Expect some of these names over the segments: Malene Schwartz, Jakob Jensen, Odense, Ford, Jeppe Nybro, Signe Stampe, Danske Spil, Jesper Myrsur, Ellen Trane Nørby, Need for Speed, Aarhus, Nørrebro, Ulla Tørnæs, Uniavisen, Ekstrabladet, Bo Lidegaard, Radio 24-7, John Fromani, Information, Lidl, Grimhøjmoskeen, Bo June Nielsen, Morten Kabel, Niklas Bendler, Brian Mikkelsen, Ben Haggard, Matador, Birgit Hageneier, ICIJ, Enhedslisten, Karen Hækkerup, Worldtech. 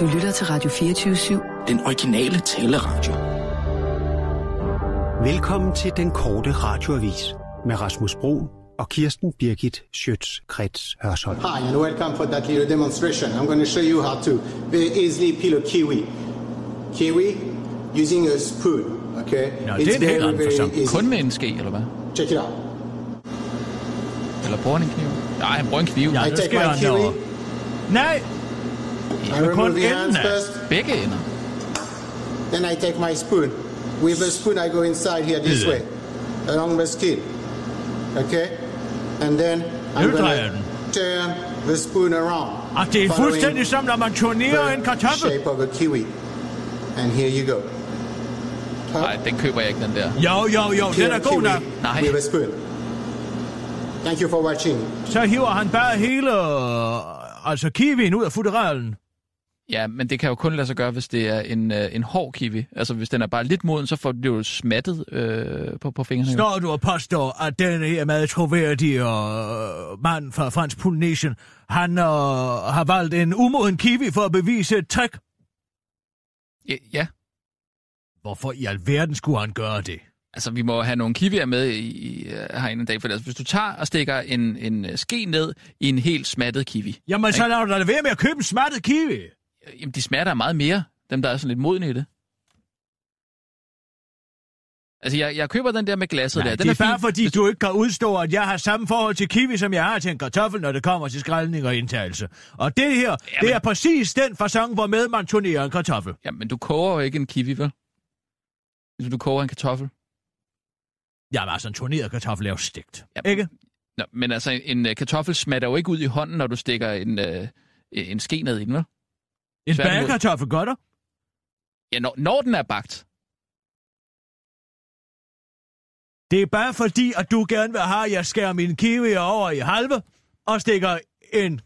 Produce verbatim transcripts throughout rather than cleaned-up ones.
Du lytter til Radio fireogtyve syv. Den originale taleradio. Velkommen til den korte radioavis med Rasmus Bruun og Kirsten Birgit Schiøtz Kretz Hørsholm. Hi and welcome for that little demonstration. I'm going to show you how to very easily peel a kiwi. Kiwi using a spoon. Okay? Nå, det er det helt andet for sammen. Kun med en ske, eller hvad? Check it out. Eller bruger en kniv? Nej, han bruger en kniv. Ja, det skal han over. Nej! Jeg kun enden af. Begge ender. Then I take my spoon. With a spoon I go inside here this yeah. way. Along the skin. Okay? And then I'm gonna turn the spoon around. Ah, det er fuldstændig som, når man turnerer en kartoffel. Shape of a kiwi. And here you go. Nej, den køber jeg ikke, den der. Jo, jo, jo, den er god nok. Nej. With a spoon. Thank you for watching. Så hiver han bare hele... Altså kiwien ud af futteralen. Ja, men det kan jo kun lade sig gøre, hvis det er en, øh, en hård kiwi. Altså, hvis den er bare lidt moden, så får det jo smattet øh, på, på fingrene. Står du og påstår, at den her meget troværdige øh, mand fra Fransk Polynesien, han øh, har valgt en umoden kiwi for at bevise et trick? Ja, ja. Hvorfor i alverden skulle han gøre det? Altså, vi må have nogle kiwier med i, her en dag, for altså, hvis du tager og stikker en, en ske ned i en helt smattet kiwi... Jamen, så lader du dig være med at købe en smattet kiwi! Jamen, de smatter meget mere, dem der er sådan lidt modne i det. Altså, jeg, jeg køber den der med glasset. Nej, der. Den det er, er bare fordi, hvis... du ikke kan udstå, at jeg har samme forhold til kiwi, som jeg har til en kartoffel, når det kommer til skrældning og indtagelse. Og det her, jamen... det er præcis den facon, hvor med man turnerer en kartoffel. Jamen, du koger jo ikke en kiwi, vel? Hvis du koger en kartoffel. Jamen altså, en turneret kartoffel er jo stegt, ja, ikke? Nå, men altså, en, en kartoffel smatter jo ikke ud i hånden, når du stikker en, øh, en ske ned i den, hva'? En bagekartoffel gør der? Ja, når, når den er bagt. Det er bare fordi, at du gerne vil have, at jeg skærer mine kiwier over i halve, og stikker en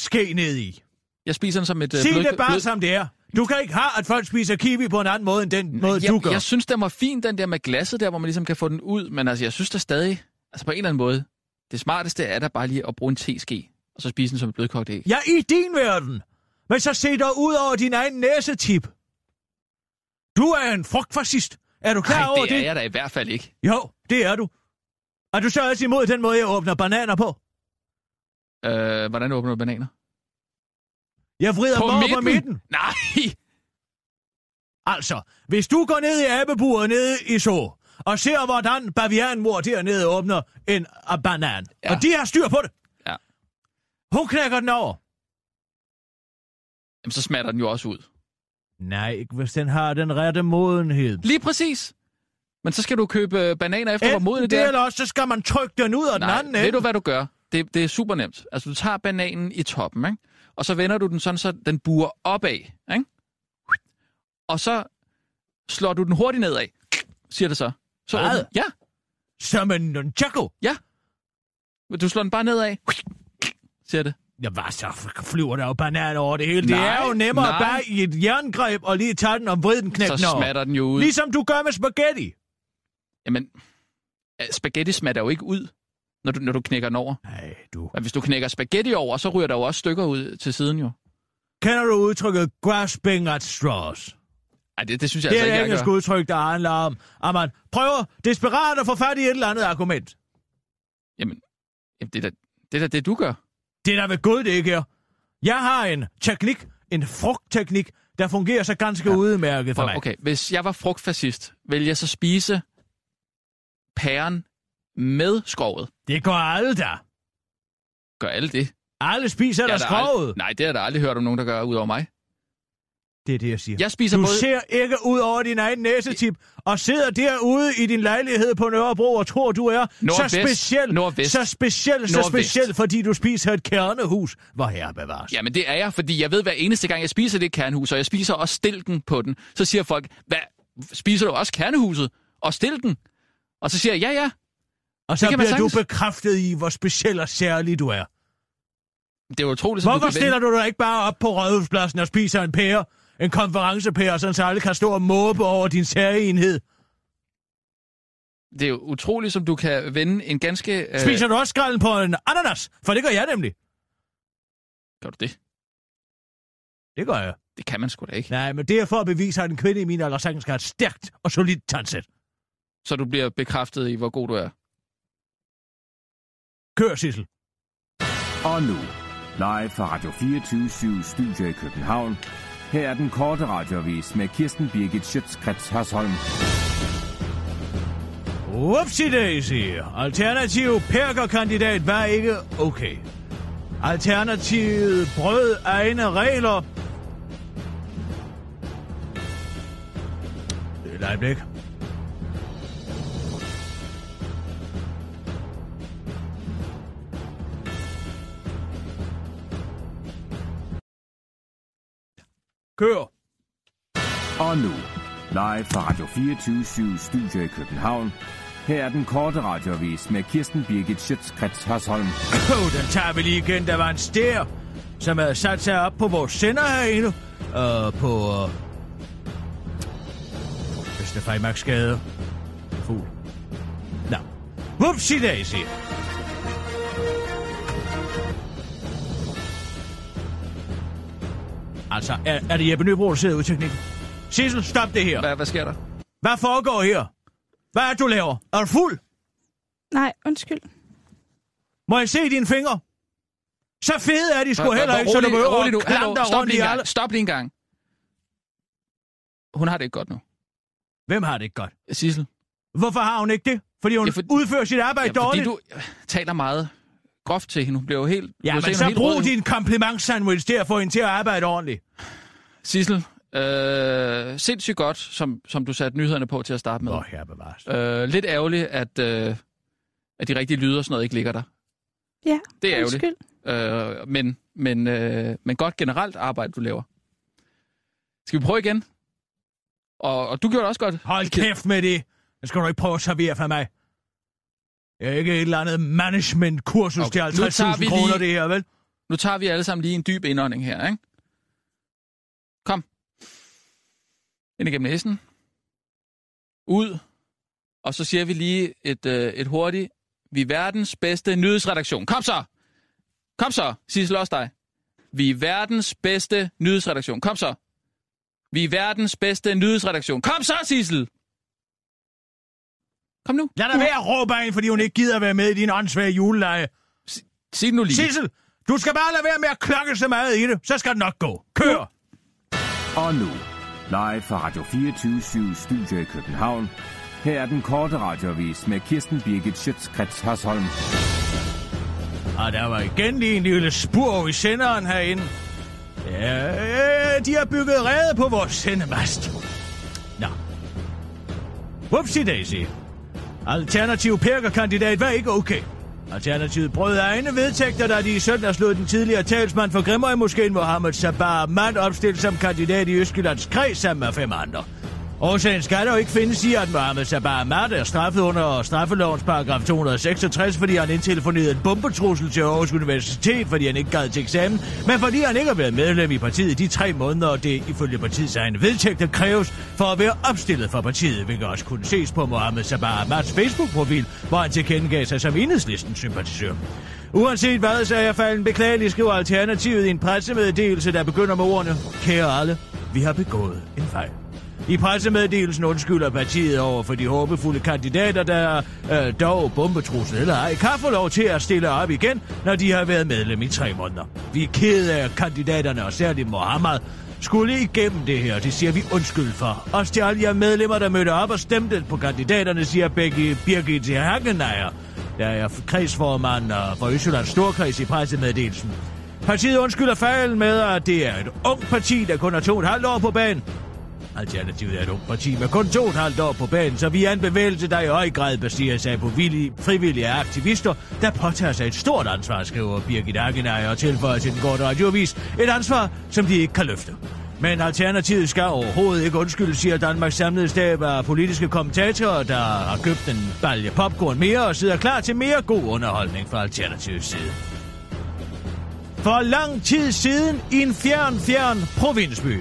ske ned i. Jeg spiser den som et... Sig blød... det bare blød... som det er. Du kan ikke have, at folk spiser kiwi på en anden måde, end den måde, jeg, du gør. Jeg synes, den var fin, den der med glasset der, hvor man ligesom kan få den ud. Men altså, jeg synes der stadig, altså på en eller anden måde, det smarteste er der bare lige at bruge en teske, og så spise den som et blødkogt æg. Ja, i din verden! Men så se dig ud over din egen næsetip. Du er en frugtfascist. Er du klar Ej, det over det? Nej, det er jeg da i hvert fald ikke. Jo, det er du. Er du så også imod den måde, jeg åbner bananer på? Øh, hvordan åbner du bananer? Jeg vrider mig over på midten. Nej! Altså, hvis du går ned i abeburet nede i så, og ser, hvordan bavianmor dernede åbner en banan, ja. Og de har styr på det. Ja. Hun knækker den over. Jamen, så smatter den jo også ud. Nej, ikke hvis den har den rette modenhed. Lige præcis. Men så skal du købe bananer efter, hvor moden det er. Eller også, så skal man trykke den ud af den anden. Nej, ved du, hvad du gør? Det, det er super nemt. Altså, du tager bananen i toppen, ikke? Og så vender du den sådan, så den buer opad, ikke? Og så slår du den hurtigt nedad, siger det så. Så åbner, ja. Som en nunchaku. Ja. Du slår den bare nedad, siger det. Ja, hvad så? Flyver der jo bananer over det hele. Nej, det er jo nemmere nej. Bare i et jerngreb og lige tage den og vride den knækken over. Så smatter over. Den jo ud. Ligesom du gør med spaghetti. Jamen, spaghetti smatter jo ikke ud. Når du, når du knækker den over. Nej, du... Men hvis du knækker spaghetti over, så ryger der jo også stykker ud til siden, jo. Kender du udtrykket grasping at straws? Nej, det, det synes jeg det altså ikke, jeg gør. Det er et engelsk udtryk, der handler om, at man prøver desperat at få fat i et eller andet argument. Jamen, jamen det, er da, det er da det, du gør. Det er da ved Gud, det ikke er. Jeg har en teknik, en frugtteknik, der fungerer så ganske ja. Udmærket for mig. Okay, hvis jeg var frugtfascist, ville jeg så spise pæren med skroget. Det gør alle da. Gør alle det? Alle spiser der skroget. Ald- Nej, det har jeg aldrig hørt om nogen, der gør ud over mig. Det er det, jeg siger. Jeg spiser du både... ser ikke ud over din egen næsetip, og sidder derude i din lejlighed på Nørrebro og tror, du er Nordvest. så speciel, Nordvest. så speciel, Nordvest. så speciel, fordi du spiser et kernehus. Hvor herre bevares. Jamen det er jeg, fordi jeg ved, hver eneste gang, jeg spiser det kernehus, og jeg spiser også stilken på den, så siger folk, hvad, spiser du også kernehuset og stilken? Og så siger jeg, ja, ja. Og så bliver sagtens. Du bekræftet i, hvor speciel og særlig du er. Det er utroligt. Hvorfor du stiller du dig ikke bare op på Rådhuspladsen og spiser en pære, en konferencepære, sådan så alle kan stå og måbe over din særenhed? Det er jo utroligt, som du kan vende en ganske... Øh... Spiser du også skralden på en ananas? For det gør jeg nemlig. Gør du det? Det gør jeg. Det kan man sgu da ikke. Nej, men det er for at bevise, at en kvinde i min alder sagtens skal have et stærkt og solidt tandsæt. Så du bliver bekræftet i, hvor god du er? Kør, Sissel. Og nu, live fra Radio fireogtyve syv Studio i København. Her er den korte radioavis med Kirsten Birgit Schiøtz Kretz Hørsholm. Whoopsie daisy. Alternativ perkerkandidat var ikke okay. Alternativet brød egne regler. Det er et øjeblik. Kør. Og nu, live fra Radio fireogtyve syv Studio i København. Her er den korte radioavis med Kirsten Birgit Schiøtz Kretz Hørsholm. Oh, den tager vi lige igen. Der var en stær, som havde sat sig op på vores sender herinde. Øh, på... Øh, Østerfejmarksgade. Fugl. Nå. Whoopsie daisy. Altså, er, er det Jeppe Nybro, der sidder ude i teknikken? Sissel, stop det her. Hvad, hvad sker der? Hvad foregår her? Hvad er det, du laver? Er du fuld? Nej, undskyld. Må jeg se dine fingre? Så fede er de sgu heller ikke, så du behøver at klamre rundt i alle. Stop lige en gang. Hun har det ikke godt nu. Hvem har det ikke godt? Sissel. Hvorfor har hun ikke det? Fordi hun ja, for... udfører sit arbejde ja, dårligt. Fordi du taler meget groft til hende. Hun bliver jo helt... Ja, men så brug din komplimentsandwich til at få hende til at arbejde ordentligt. Sissel. Øh, sindssygt godt, som, som du satte nyhederne på til at starte med. Åh, her bevares. Øh, lidt ærgerligt, at, øh, at de rigtige lyder og sådan noget ikke ligger der. Ja, det er ærgerligt. Øh, men, men, øh, men godt generelt arbejde, du laver. Skal vi prøve igen? Og, og du gjorde det også godt. Hold kæft med det. Det skal du ikke prøve at servere for mig. Det er ikke et eller andet management-kursus okay. til halvtreds tusind kroner, det her, vel? Nu tager vi alle sammen lige en dyb indånding her, ikke? Kom. Ind igennem næsen, ud, og så siger vi lige et, øh, et hurtigt, vi er verdens bedste nyhedsredaktion. Kom så! Kom så, Sissel, også dig. Vi er verdens bedste nyhedsredaktion. Kom så! Vi er verdens bedste nyhedsredaktion. Kom så, Sissel! Kom nu. Lad dig være at råbe af hende, fordi hun ikke gider at være med i din åndssvage juleleje. S- sig nu lige. Sissel, du skal bare lade være med at klokke så meget i det, så skal det nok gå. Kør! Og nu. Live fra Radio fireogtyve syv Studio i København. Her er den korte radioavis med Kirsten Birgit Schiøtz Kretz Hørsholm. Og der var igen lige en lille spur i senderen herinde. Ja, de har bygget rede på vores sendemast. Nå. Whoopsie daisy. Alternativ perkerkandidat var ikke okay. Alternativet brød egne vedtægter, da de i søndag slog den tidligere talsmand for Grimhøjmoskeen, Mohammed Sabah-Mand, opstillet som kandidat i Østjyllands Kreds sammen med fem andre. Årsagen skal der jo ikke findes, siger at Mohammed Sabah-Mand er straffet under straffelovens paragraf to hundrede og seksogtres, fordi han indtelefonerede en bombetrussel til Aarhus Universitet, fordi han ikke gad til eksamen, men fordi han ikke har været medlem i partiet i de tre måneder, og det ifølge partiets egne vedtægter kræves for at være opstillet for partiet, hvilket også kunne ses på Mohammed Sabah-Mands Facebook-profil, hvor han tilkendegav sig som Enhedslistens sympatisør. Uanset hvad, så er jeg falden beklagelig, skriver Alternativet i en pressemeddelelse, der begynder med ordene: kære alle, vi har begået en fejl. I pressemeddelelsen undskylder partiet over for de håbefulde kandidater, der øh, dog bombetruslet eller ej, kan få lov til at stille op igen, når de har været medlem i tre måneder. Vi er kede af kandidaterne, og særligt Mohammed, skulle igennem det her. Det siger vi undskyld for. Også til alle jer medlemmer, der mødte op og stemte på kandidaterne, siger Birgit Hageneier, der er kredsformand for Østjyllands Storkreds, i pressemeddelelsen. Partiet undskylder fejlen med, at det er et ungt parti, der kun har to og et halvt år på banen. Alternativet er et ungt parti med kun to og et halvt år på banen, så vi er en bevægelse, der i høj grad baserer sig på villige, frivillige aktivister, der påtager sig et stort ansvar, skriver Birgit Hageneier og tilføjer til den korte radioavis. Et ansvar, som de ikke kan løfte. Men Alternativet skal overhovedet ikke undskylde, siger Danmarks samlede stab af politiske kommentatorer, der har købt en balje popcorn mere og sidder klar til mere god underholdning fra Alternativets side. For lang tid siden i en fjern, fjern provinsby.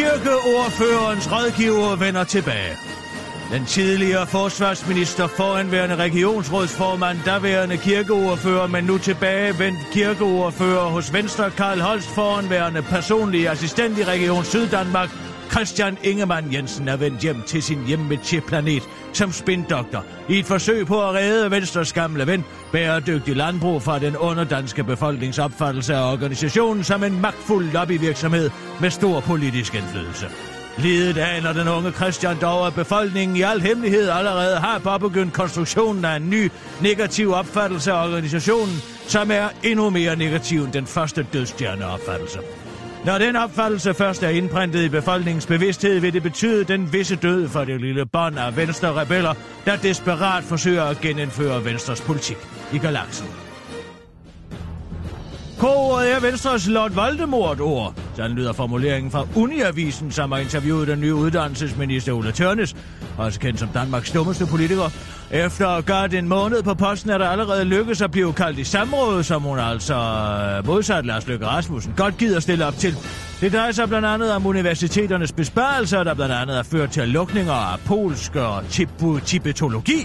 Kirkeordførerens rådgiver vender tilbage. Den tidligere forsvarsminister, foranværende regionsrådsformand, daværende kirkeordfører, men nu tilbagevendt kirkeordfører hos Venstre, Carl Holst, foranværende personlig assistent i Region Syddanmark, Christian Ingemann Jensen, er vendt hjem til sin hjemmetiplanet som spindoktor i et forsøg på at redde Venstres gamle ven, bæredygtig landbrug, fra den underdanske befolkningsopfattelse af organisationen som en magtfuld lobbyvirksomhed med stor politisk indflydelse. Lidet aner den unge Christian dog, at befolkningen i al hemmelighed allerede har påbegyndt konstruktionen af en ny negativ opfattelse af organisationen, som er endnu mere negativ end den første dødstjerneopfattelse. Når den opfattelse først er indprintet i befolkningens bevidsthed, vil det betyde den visse død for det lille bånd af Venstre-rebeller, der desperat forsøger at genindføre Venstres politik i galaksen. K-ordet er Venstres Lord Voldemort-ord. Sådan lyder formuleringen fra Uniavisen, som har interviewet den nye uddannelsesminister Ulla Tørnæs, også kendt som Danmarks dummeste politiker. Efter godt en måned på posten er der allerede lykkedes at blive kaldt i samråd, som hun altså modsat Lars Løkke Rasmussen godt gider stille op til. Det drejer sig blandt andet om universiteternes besparelser, der blandt andet er ført til lukninger af polsk og tib- tibetologi.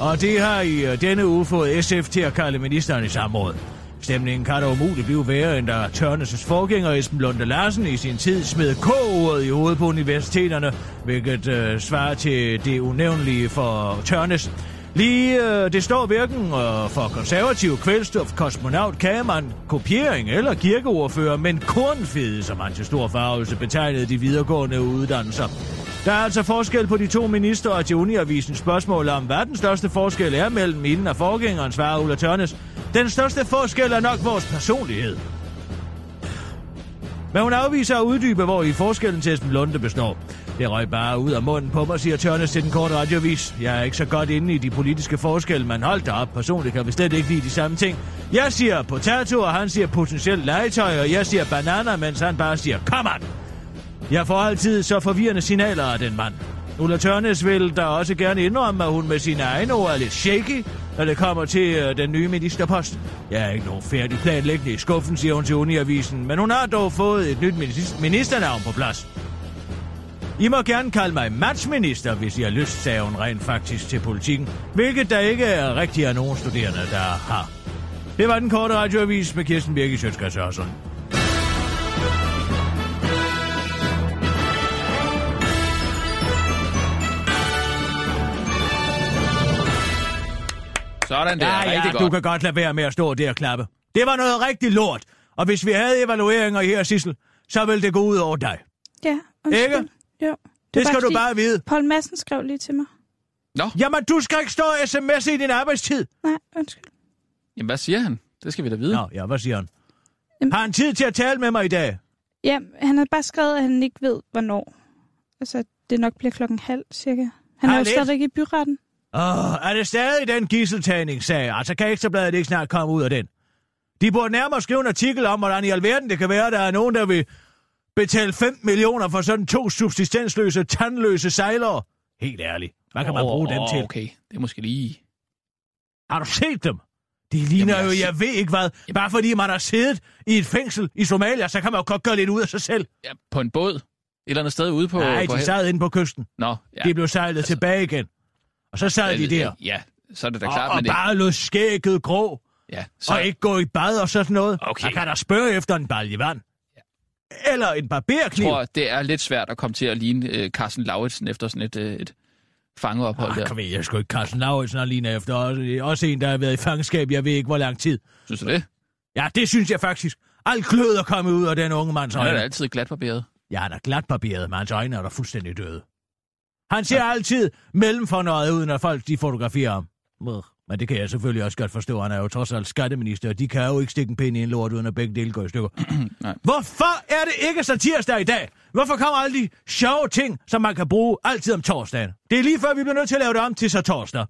Og det har i denne uge fået S F til at kalde ministeren i samråd. Stemningen kan da umuligt blive værre, end da Tørnes' forgænger Esben Lunde Larsen i sin tid smed K-ordet i hovedet på universiteterne, hvilket øh, svarer til det unævnlige for Tørnes. Lige øh, det står hverken øh, for konservativ kvælstof, kosmonaut, kagemann, kopiering eller kirkeordfører, men kornfede, som han til stor farvelse betegnede de videregående uddannelser. Der er altså forskel på de to minister, og til Uniavisens spørgsmål om, hvad den største forskel er mellem inden og forgængeren, svarer Ulla Tørnæs. Den største forskel er nok vores personlighed. Men hun afviser at uddybe, hvor i forskellen til Esben Lunde består. Det røg bare ud af munden på mig, siger Tørnæs til den korte radioavis. Jeg er ikke så godt inde i de politiske forskelle, men hold da op. Personligt kan vi slet ikke lide de samme ting. Jeg siger potato, og han siger potentielt legetøj, og jeg siger bananer, mens han bare siger, kom on! Jeg får altid så forvirrende signaler af den mand. Ulla Tørnæs vil da også gerne indrømme, at hun med sine egne ord er lidt shaky, når det kommer til den nye ministerpost. Jeg er ikke nogen færdig planlæggende i skuffen, siger hun til Uniavisen, men hun har dog fået et nyt ministernavn på plads. I må gerne kalde mig matchminister, hvis I har lyst, sagde hun rent faktisk til Politikken, hvilket der ikke er rigtig af nogen studerende, der har. Det var den korte radioavis med Kirsten Birgit Schiøtz Kretz Hørsholm. Sådan der. Ja, ja, du godt. Kan godt lade være med at stå der og klappe. Det var noget rigtig lort. Og hvis vi havde evalueringer her, Sissel, så ville det gå ud over dig. Ja, undskyld. Ikke? Jo. Det, det skal du bare vide. Poul Madsen skrev lige til mig. Nå? Jamen, du skal ikke stå og sms'e i din arbejdstid. Nej, undskyld. Jamen, hvad siger han? Det skal vi da vide. Nå, ja, hvad siger han? Jamen, har han tid til at tale med mig i dag? Ja, han har bare skrevet, at han ikke ved, hvornår. Altså, det nok bliver klokken halv, cirka. Han har er jo stadig i byretten. Åh, oh, er det stadig den gisseltagningssag? Altså, kan Ekstrabladet ikke snart komme ud af den? De burde nærmere skrive en artikel om, hvordan i alverden det kan være, der er nogen, der vil betale fem millioner for sådan to subsistensløse, tandløse sejlere. Helt ærligt. Hvad kan oh, man bruge oh, dem til? Okay, det er måske lige... Har du set dem? De ligner Jamen, jeg jo, jeg ved ikke hvad. Jamen. Bare fordi man har siddet i et fængsel i Somalia, så kan man jo godt gøre lidt ud af sig selv. Ja, på en båd? Et eller andet sted ude på... Nej, på de sejlede inde på kysten. Nå, ja. De blev sejlet altså... tilbage igen. Og så sad de der. Ja, så er det da klart. Og, og bare det... lod skægget grå. Ja, så... Og ikke gå i bad og sådan noget. Okay. Man kan da spørge efter en balje vand. Ja. Eller en barberkniv. Jeg tror, det er lidt svært at komme til at ligne øh, Carsten Lauritsen efter sådan et, øh, et fangeophold. Arh, der. Kom jeg, jeg skulle ikke Carsten Lauritsen og ligne efter. Også, også en, der har været i fangenskab, jeg ved ikke hvor lang tid. Synes du det? Ja, det synes jeg faktisk. Alt klød er kommet ud af den unge mands øjne. Han er da altid glatbarberet. Ja, han er glatbarberet, men hans øjne er da fuldstændig døde. Han ser altid mellemfornøjet ud, når folk de fotograferer ham. Men det kan jeg selvfølgelig også godt forstå. Han er jo trods alt skatteminister, og de kan jo ikke stikke en pind i en lort, uden at begge dele går i stykker. Hvorfor er det ikke så tirsdag i dag? Hvorfor kommer alle de sjove ting, som man kan bruge altid om torsdagen? Det er lige før, vi bliver nødt til at lave det om til så torsdag.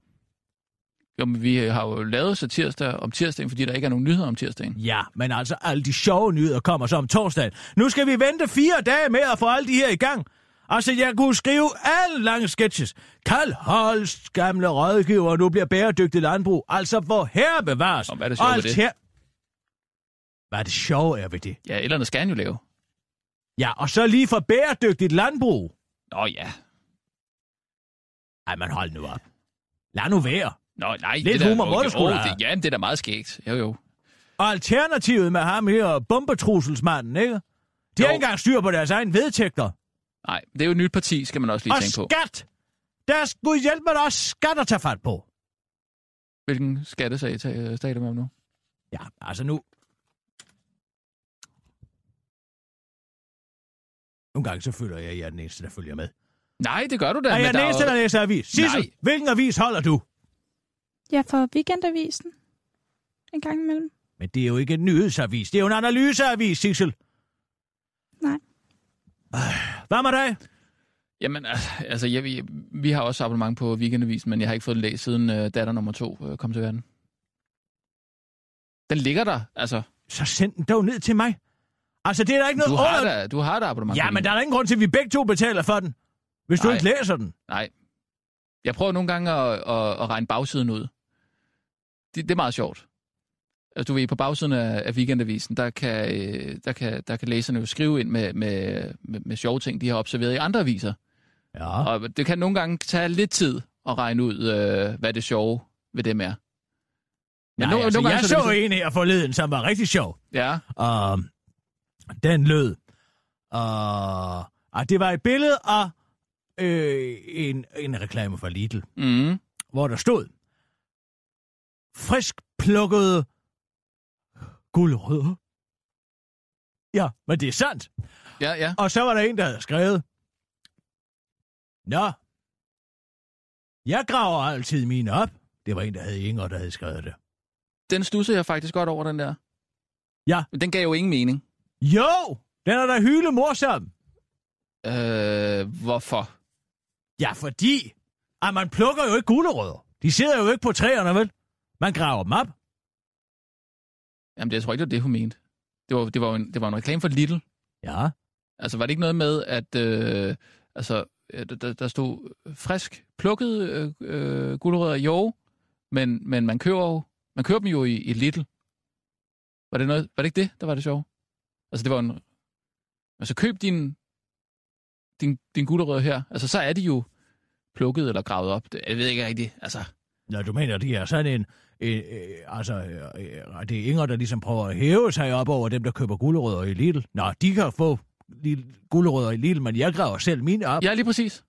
Jamen, vi har jo lavet så tirsdag om tirsdagen, fordi der ikke er nogen nyheder om tirsdagen. Ja, men altså alle de sjove nyheder kommer så om torsdagen. Nu skal vi vente fire dage med at få alle de her i gang. Altså, jeg kunne skrive alle lange sketches. Carl Holst, gamle rådgiver, nu bliver bæredygtig landbrug. Altså, hvor herre bevares. Hvad er det sjove ved det? Her... Hvad er det sjove er ved det? Ja, et eller andet skal han jo lave. Ja, og så lige for bæredygtigt landbrug. Nå ja. Ej, man hold nu op. Lad nu være. Nå, nej. Lidt det humor der, okay, må du sgu da. Ja, det er da meget skægt. Jo, jo. Og alternativet med ham her, bombetrusselsmanden, ikke? De har ikke engang styr på deres egen vedtægter. Nej, det er jo et nyt parti, skal man også lige og tænke på. Og skat! Der skulle hjælpe mig også skat at tage fat på. Hvilken skattesag tager du med om nu? Ja, altså nu... Nogle gange så føler jeg, at jeg er den eneste, der følger med. Nej, det gør du da. Er jeg den eneste, der læser avis? Sissel, hvilken avis holder du? Jeg får Weekendavisen. En gang imellem. Men det er jo ikke en nyhedsavis. Det er jo en analyseavis, Sissel. Nej. Hvad med dig? Jamen, altså, jeg, vi, vi har også abonnement på Weekendavisen, men jeg har ikke fået den læst siden uh, datter nummer to uh, kom til verden. Den ligger der, altså. Så send den dog ned til mig. Altså, det er der ikke noget du har under... Da, du har da abonnement. Ja, men der er ingen grund til, at vi begge to betaler for den, hvis Nej. Du ikke læser den. Nej. Jeg prøver nogle gange at, at, at regne bagsiden ud. Det, det er meget sjovt. Altså, du ved, på bagsiden af Weekendavisen, der kan, der kan, der kan læserne jo skrive ind med, med, med, med sjove ting, de har observeret i andre aviser. Ja. Og det kan nogle gange tage lidt tid at regne ud, øh, hvad det sjove ved dem er. Men Nej, nu, altså, jeg så, så det... en her forleden, som var rigtig sjov. Ja. Og uh, den lød. Og uh, det var et billede af øh, en, en reklame for Lidl, mm. hvor der stod frisk plukkede gulerødder. Ja, men det er sandt. Ja, ja. Og så var der en, der havde skrevet, nå, jeg graver altid mine op. Det var en, der havde Inger, der havde skrevet det. Den stussede jeg faktisk godt over, den der. Ja. Den gav jo ingen mening. Jo, den er da hyle morsom. Øh, hvorfor? Ja, fordi at man plukker jo ikke gulerødder. De sidder jo ikke på træerne, vel? Man graver dem op. Jamen, det, jeg tror ikke, det var det, hun mente. Det var, det var, en, det var en reklame for Lidl. Ja. Altså, var det ikke noget med, at øh, altså, der, der stod frisk plukkede øh, gulerødder? Jo, men, men man køber jo, man køber dem jo i, i Lidl. Var det, noget, var det ikke det, der var det sjove? Altså, det var en... Altså, køb din, din, din gulerødder her. Altså, så er de jo plukket eller gravet op. Jeg ved ikke rigtigt, altså... Nå, du mener, det er sådan en... Øh, øh, altså, øh, det er Inger, der ligesom prøver at hæve sig op over dem, der køber gulerødder i Lidl. Nå, de kan få gulerødder i Lidl, men jeg graver selv mine op. Ja, lige præcis.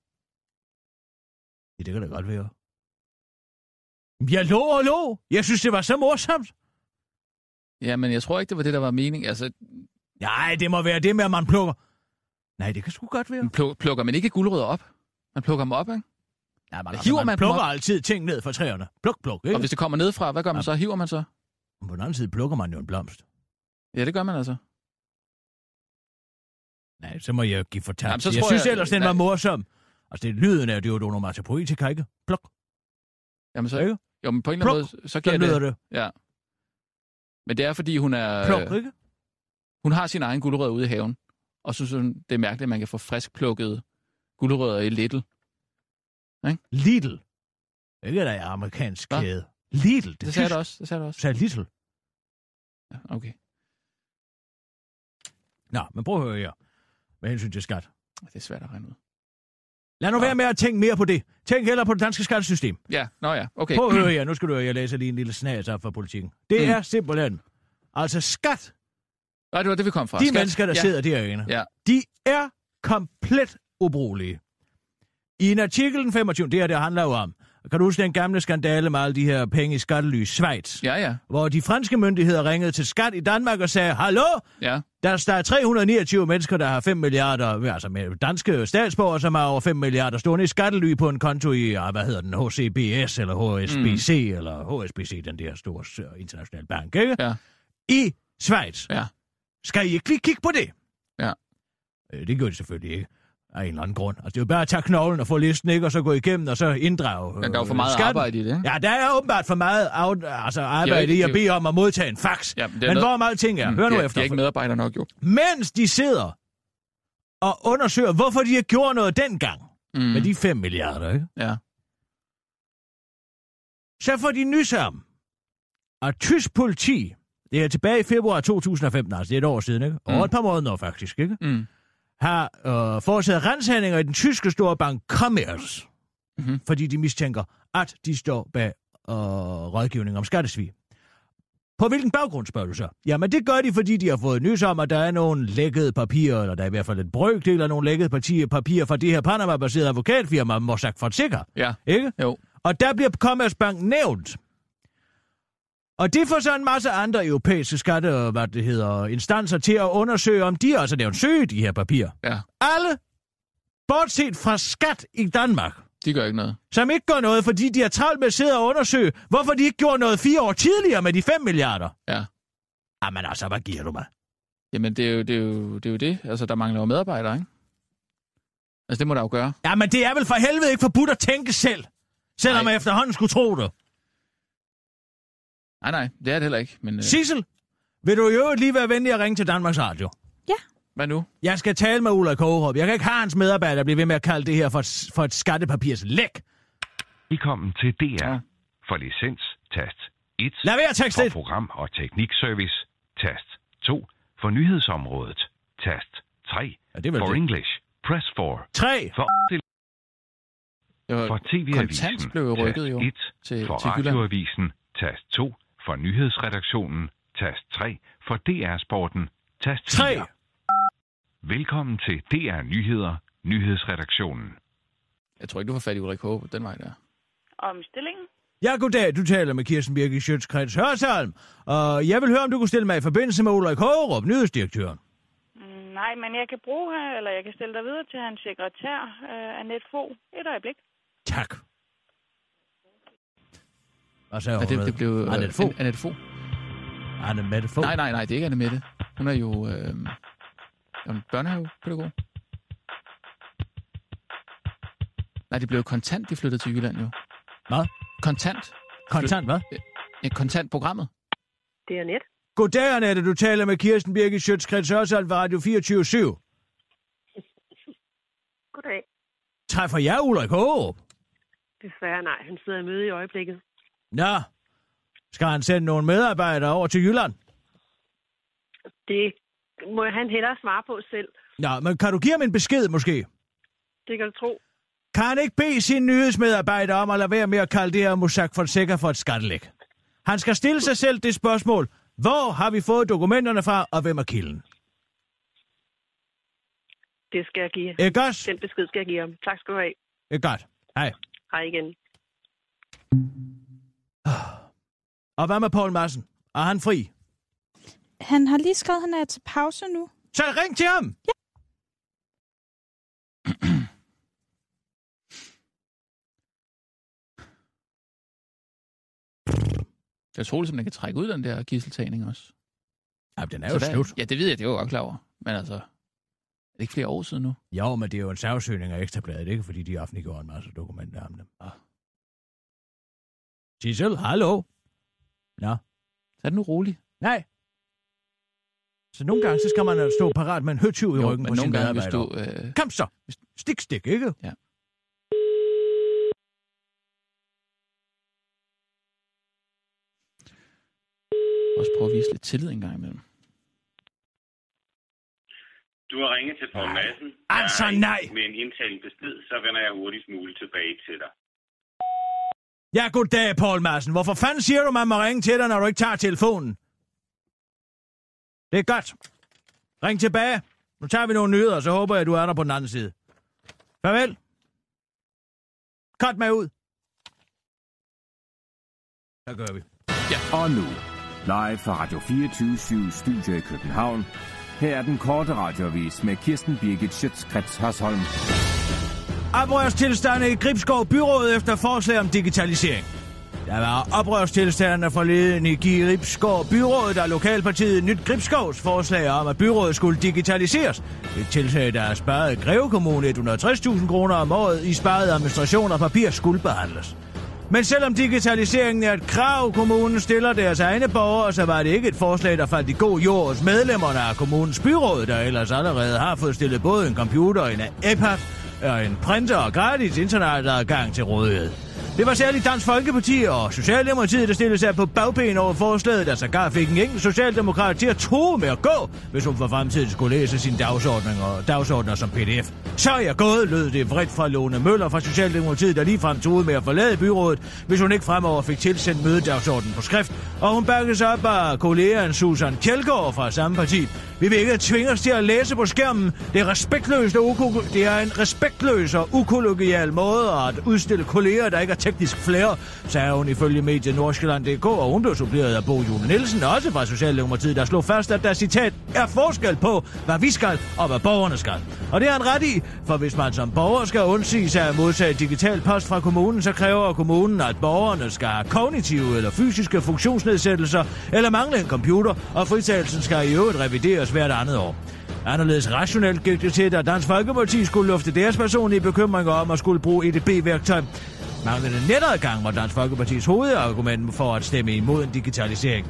Ja, det kan da godt være. Jeg lå og lå. Jeg synes, det var så morsomt. Ja, men jeg tror ikke, det var det, der var mening. Altså... Nej, det må være det med, at man plukker. Nej, det kan sgu godt være. Man plukker man ikke gulerødder op? Man plukker dem op, ikke? Ja, man, altså, man, man plukker altid ting ned fra træerne. Pluk, pluk, ikke? Og hvis det kommer ned fra, hvad gør man ja. Så? Hiver man så? På den anden side plukker man jo en blomst. Ja, det gør man altså. Nej, så må jeg give for tabt. Jamen, så jeg, jeg synes jeg, ellers, den nej. Var morsom. Altså, det, lyden er det jo onomatopoetika, ikke? Pluk. Jamen så... Ikke? Jo, men på en eller anden måde, så kan det. det. Ja. Men det er, fordi hun er... Pluk, ikke? Hun har sin egen gulerødder ude i haven. Og så synes hun, det er mærkeligt, at man kan få frisk plukkede gulerødder i Lidl. Ikke? Lidl. Ikke er der er amerikansk Hva? Kæde. Lidl. Det, det sagde du også. Det sagde du også. Sagde Lidl. Ja, okay. Nå, men prøv at høre her. Hvad hensyn til skat? Det er svært at regne ud. Lad nu Nå. være med at tænke mere på det. Tænk heller på det danske skattesystem. Ja, nå ja, okay. Prøv at høre her. Nu skal du høre, jeg læser lige en lille snas op fra Politikken. Det mm. er simpelthen. Altså skat. Nej, det var det, vi kom fra. De skat. Mennesker, der ja. sidder derinde, ja. de er komplet ubrugelige. I en artikel femogtyve, det her, det handler jo om, kan du huske den gamle skandale med alle de her penge i skattelys Schweiz? Ja, ja. Hvor de franske myndigheder ringede til skat i Danmark og sagde, hallo, ja. der, der er tre hundrede og niogtyve mennesker, der har fem milliarder, altså med danske statsborger, som har over fem milliarder stående i skattely på en konto i, hvad hedder den, H C B S eller H S B C, mm. eller H S B C, den der store internationale bank, ikke? Ja. I Schweiz. Ja. Skal I ikke lige kigge på det? Ja. Det gør de selvfølgelig ikke. Af en eller anden grund. Altså, det er jo bare at tage knoglen og få listen, ikke? Og så gå igennem, og så inddrage øh, der er jo for meget skatten. Arbejde i det, ikke? Ja, der er åbenbart for meget af, altså arbejde i at bede om at modtage en fax. Ja, men men noget... hvor meget ting er. Mm, hør nu det, efter. Det er ikke medarbejdere nok, jo. Mens de sidder og undersøger, hvorfor de har gjort noget dengang mm. med de fem milliarder, ikke? Ja. Så får de nys om, at tysk politi, det er tilbage i februar to tusind og femten, altså det er et år siden, ikke? Og mm. et par måneder faktisk, ikke? Mm. har øh, foretaget ransagninger i den tyske store bank Commerz. mm-hmm. fordi de mistænker, at de står bag øh, rådgivning om skattesvig. På hvilken baggrund, spørger du så? Jamen, det gør de, fordi de har fået nys om, at der er nogle lækkede papirer, eller der er i hvert fald et brøkdel af nogle lækkede papirer fra det her Panama-baserede advokatfirma, Mossack Fonseca. Ja. Ikke? Jo. Og der bliver Commerzbank nævnt. Og det får så en masse andre europæiske skatte, hvad det hedder, instanser til at undersøge, om de også nævnt søge de her papirer. Ja. Alle, bortset fra skat i Danmark. De gør ikke noget. Som ikke gør noget, fordi de har travlt med at sidde og undersøge, hvorfor de ikke gjorde noget fire år tidligere med de fem milliarder. Ja. Jamen altså, hvad giver du mig? Jamen, det er jo det. Er jo, det, er jo det. Altså, der mangler jo medarbejdere, ikke? Altså, det må der jo gøre. Jamen, det er vel for helvede ikke forbudt at tænke selv. Selvom man efterhånden skulle tro det. Nej, nej, det er det heller ikke. Men, øh... Sissel, vil du i øvrigt lige være venlig at ringe til Danmarks Radio? Ja. Hvad nu? Jeg skal tale med Ulrik Håbe. Jeg kan ikke have hans medarbejder blive ved med at kalde det her for, for et skattepapirs læk. Velkommen til D R. Ja. For licens, tast et. Lad være, tekst et. For program- og teknikservice, tast to. For nyhedsområdet, tast tre. Ja, det for det. English, press fire. tre. For... For T V-avisen, tast et, til, for til radioavisen, tast to, for nyhedsredaktionen, tast tre, for D R-sporten, tast fire. tre. Velkommen til D R Nyheder, nyhedsredaktionen. Jeg tror ikke, du får fat i Ulrik Håbe den vej der. Omstillingen. Ja, goddag. Du taler med Kirsten Birgit Schiøtz Kretz Hørsholm. Og jeg vil høre, om du kunne stille mig i forbindelse med Ulrik Håbe, nyhedsdirektøren. Nej, men jeg kan bruge, eller jeg kan stille dig videre til hans sekretær, øh, Annette Fogh. Et øjeblik. Tak. Hvad sagde hun? Ja, det, det blev uh, Annette Fogh. Annette Fogh. Annette Fogh. Nej, nej, nej, det er ikke Annette. Hun er jo øh, en børnehavepædagog. Nej, det blev kontant, de flyttede til Jylland jo. Hvad? Kontant. Kontant, hvad? Ja, kontantprogrammet. Det er net. Goddag, Annette. Du taler med Kirsten Birgit Schiøtz Kretz Hørsholm fra Radio fireogtyve syv. Goddag. Træffer jeg Ulrik Håbe? Desværre nej. Han sidder i møde i øjeblikket. Nå. Skal han sende nogle medarbejdere over til Jylland? Det må han hellere svare på selv. Nå, men kan du give ham en besked måske? Det kan du tro. Kan han ikke bede sine nyhedsmedarbejdere om at lade være med at kalde det her Mossack Fonseca for et skattelæg? Han skal stille sig selv det spørgsmål. Hvor har vi fået dokumenterne fra, og hvem er kilden? Det skal jeg give. Er godt? Den besked skal jeg give ham. Tak skal du have. Er godt. Hej. Hej igen. Og hvad med Poul Madsen? Er han fri? Han har lige skrevet, han er til pause nu. Så ring til ham! Ja. Det er troligt, at man kan trække ud den der gidseltagning også. Jamen, den er så jo der, slut. Ja, det ved jeg, det er jo godt klar over. Men altså, er det ikke flere år siden nu? Jo, men det er jo en sagsøgning af Ekstrabladet, ikke? Fordi de offentliggjorde en masse dokumenter om dem. Ah. Sissel, hallo? Nå? Så er det nu roligt? Nej. Så nogle gange, så skal man stå parat med en høtyv i jo, ryggen på sin medarbejder. Øh... Kom så! Stik, stik, ikke? Ja. Også prøve at vise lidt tillid en gang imellem. Du har ringet til Poul Madsen. Altså nej! Med en indtalt besked, så vender jeg hurtigst muligt tilbage til dig. Ja, goddag, Poul Madsen. Hvorfor fanden siger du, man må ringe til dig, når du ikke tager telefonen? Det er godt. Ring tilbage. Nu tager vi nogle nyheder, så håber jeg, du er der på den anden side. Farvel. Cut mig ud. Der gør vi. Ja. Og nu... Live fra Radio fireogtyve syv Studio i København. Her er den korte radioavis med Kirsten Birgit Schiøtz Kretz Hørsholm. Oprørstilstande i Gribskov Byråd efter forslag om digitalisering. Der var oprørstilstande forleden i Gribskov Byråd, der lokalpartiet Nyt Gribskovs forslag om, at byrådet skulle digitaliseres. Et tiltag, der har sparet Greve Kommune et hundrede og tres tusind kroner om året i sparet administration og papir, skulle behandles. Men selvom digitaliseringen er et krav, kommunen stiller deres egne borgere, så var det ikke et forslag, der faldt i god jord hos medlemmerne af kommunens byråd, der ellers allerede har fået stillet både en computer, en iPad og en printer og gratis internetadgang til rådighed. Det var særligt Dansk Folkeparti og Socialdemokratiet, der stillede sig på bagben over forslaget, der sågar fik en enkelt socialdemokrat til at tro med at gå, hvis hun for fremtiden skulle læse sine dagsordner, dagsordner som pdf. Så er jeg gået, lød det vredt fra Lone Møller fra Socialdemokratiet, der ligefrem troede med at forlade byrådet, hvis hun ikke fremover fik tilsendt mødedagsordenen på skrift. Og hun bakkede sig op af kollegaen Susan Kjeldgaard fra samme parti. Vi vil ikke tvinge os til at læse på skærmen. Det er, respektløst og uko- det er en respektløs og ukollegial måde at udstille kolleger, der ikke er teknisk flere, sagde hun ifølge mediet Nordsjælland punktum d k, og hun blev suppleret af Bo June Nielsen, også fra Socialdemokratiet, der slog fast, at der citat er forskel på, hvad vi skal og hvad borgerne skal. Og det er en ret i, for hvis man som borger skal undsige sig at modtage digital post fra kommunen, så kræver kommunen, at borgerne skal have kognitive eller fysiske funktionsnedsættelser eller mangle en computer, og fritagelsen skal i øvrigt revideres hvert andet år. Anderledes rationelt gik det til, da Dansk Folkeparti skulle lufte deres personlige bekymringer om at skulle bruge E D B-værktøj. Manglende netadgang var Dansk Folkepartis hovedargument for at stemme imod en digitalisering.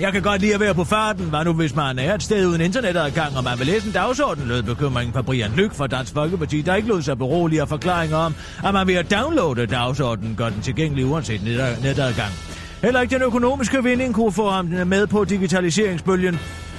Jeg kan godt lide at være på farten. Hvad nu, hvis man er et sted uden internetadgang, og man vil læse en dagsorden, lød bekymringen fra Brian Lyk fra Dansk Folkeparti, der ikke lod sig berolige af forklaringer om, at man ved at downloade dagsordenen gør den tilgængelig uanset netadgang. Heller ikke den økonomiske vinding kunne få ham med på digitaliseringsbølgen.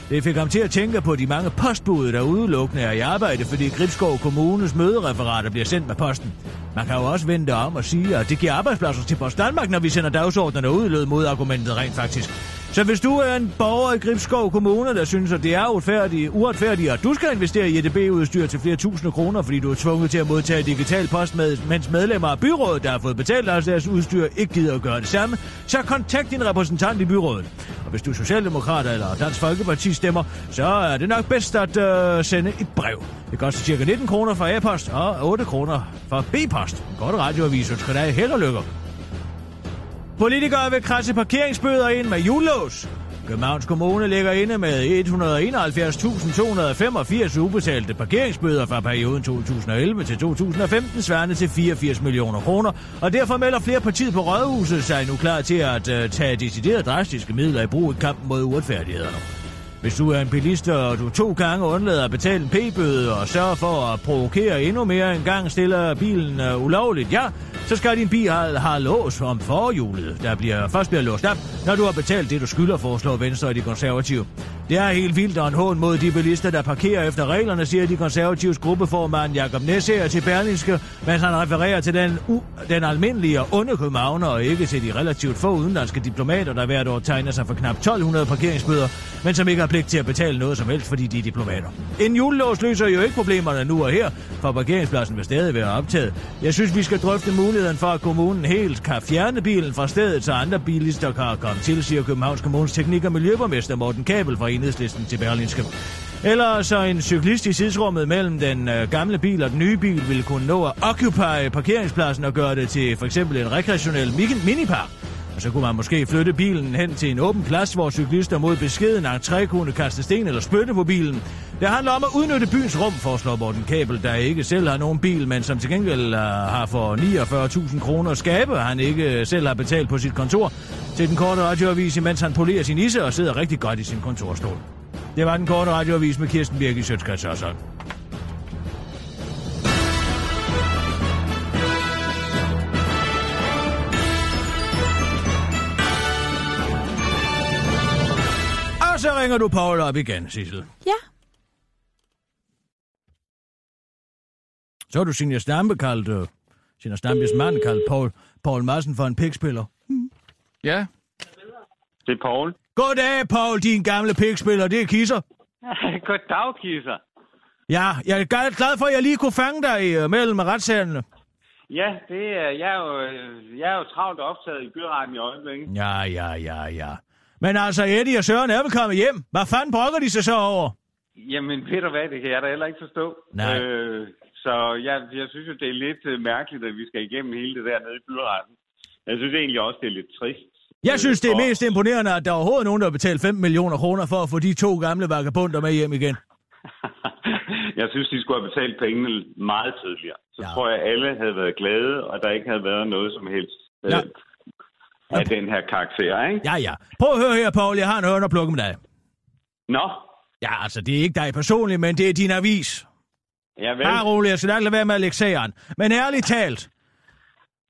Det fik ham til at tænke på de mange postbud, der udelukkende er i arbejde, fordi Gribskov Kommunes mødereferater bliver sendt med posten. Man kan jo også vente om og sige, at det giver arbejdspladser til Post Danmark, når vi sender dagsordnerne ud, lød modargumentet rent faktisk. Så hvis du er en borger i Gribskov Kommune, der synes, at det er uretfærdigt, uretfærdigt og du skal investere i E D B-udstyr til flere tusinde kroner, fordi du er tvunget til at modtage digital post, med, mens medlemmer af byrådet, der har fået betalt af deres udstyr, ikke gider at gøre det samme, så kontakt din repræsentant i byrådet. Og hvis du er socialdemokrater eller Dansk Folkeparti stemmer, så er det nok bedst at øh, sende et brev. Det koster cirka nitten kroner for A-post og otte kroner for B-post. Godt radioavis, ønsker dig held og lykke. Politikere vil kradse parkeringsbøder ind med julelås. Københavns Kommune ligger inde med et hundrede og enoghalvfjerds tusind to hundrede og femogfirs ubetalte parkeringsbøder fra perioden to tusind og elleve til to tusind og femten, svarende til fireogfirs millioner kroner, og derfor melder flere partier på Rådhuset sig nu klar til at uh, tage deciderede drastiske midler i brug i kampen mod uretfærdighederne. Hvis du er en bilist, og du to gange undlader at betale en p-bøde og sørger for at provokere endnu mere en gang, stiller bilen uh, ulovligt, ja, så skal din bil have, have lås om forhjulet, der bliver, først bliver låst op, når du har betalt det, du skylder, foreslår Venstre og de konservative. Det er helt vildt og en hån mod de bilister, der parkerer efter reglerne, siger de konservatives gruppeformand Jakob Nesser til Berlingske, mens han refererer til den, u- den almindelige og onde københavner, og ikke til de relativt få udenlandske diplomater, der hvert år tegner sig for knap tolv hundrede parkeringsbøder, men som ikke har pligt til at betale noget som helst, fordi de er diplomater. En julelås løser jo ikke problemerne nu og her, for parkeringspladsen vil stadig være optaget. Jeg synes, vi skal drøfte muligheden for, at kommunen helt kan fjerne bilen fra stedet, så andre bilister kan komme til, siger Københavns Kommunes teknik- og miljøborgmester Morten Kabel fra Enhedslisten til Berlingske. Eller så en cyklist i tidsrummet mellem den gamle bil og den nye bil ville kunne nå at occupy parkeringspladsen og gøre det til for eksempel en rekreationel minipark. Og så kunne man måske flytte bilen hen til en åben plads, hvor cyklister mod beskeden entré kunne kaste sten eller spytte på bilen. Det handler om at udnytte byens rum, foreslår Morten Kabel, der ikke selv har nogen bil, men som til gengæld uh, har for niogfyrre tusind kroner skabe, han ikke selv har betalt på sit kontor, til den korte radioavis, imens han polerer sin isse og sidder rigtig godt i sin kontorstol. Det var den korte radioavis med Kirsten Birgit Schiøtz Kretz Hørsholm. Så ringer du Poul op igen, Sissel. Ja. Så har du Signe Stampe kaldt, uh, Signe Stampes mand kaldt Poul, Poul Madsen for en pikspiller. Mm. Ja. Det er Poul. Goddag, Poul, din gamle pikspiller. Det er Kisser. Goddag, Kisser. Ja, jeg er glad for, at jeg lige kunne fange dig uh, mellem retssalene. Ja, det er, jeg, er jo, jeg er jo travlt optaget i byretten i øjeblikket. Ja, ja, ja, ja. Men altså, Eddie og Søren er vel kommet hjem. Hvad fanden brokker de sig så over? Jamen, ved du hvad, det kan jeg da heller ikke forstå. Nej. Øh, så jeg, jeg synes jo, det er lidt mærkeligt, at vi skal igennem hele det der nede i byretten. Jeg synes egentlig også, det er lidt trist. Jeg synes, det er mest imponerende, at der overhovedet nogen, der betaler fem millioner kroner for at få de to gamle vagabunder med hjem igen. Jeg synes, de skulle have betalt pengene meget tidligere. Så ja. Tror jeg, alle havde været glade, og der ikke havde været noget som helst. Ja. Af den her karakter, ikke? Ja, ja. Prøv at høre her, Poul. Jeg har en høne at plukke med dig. Nå? Ja, altså, det er ikke dig personligt, men det er din avis. Ja, vel. Bare roligt, jeg skal ikke lade være med at lægge sageren. Men ærligt talt,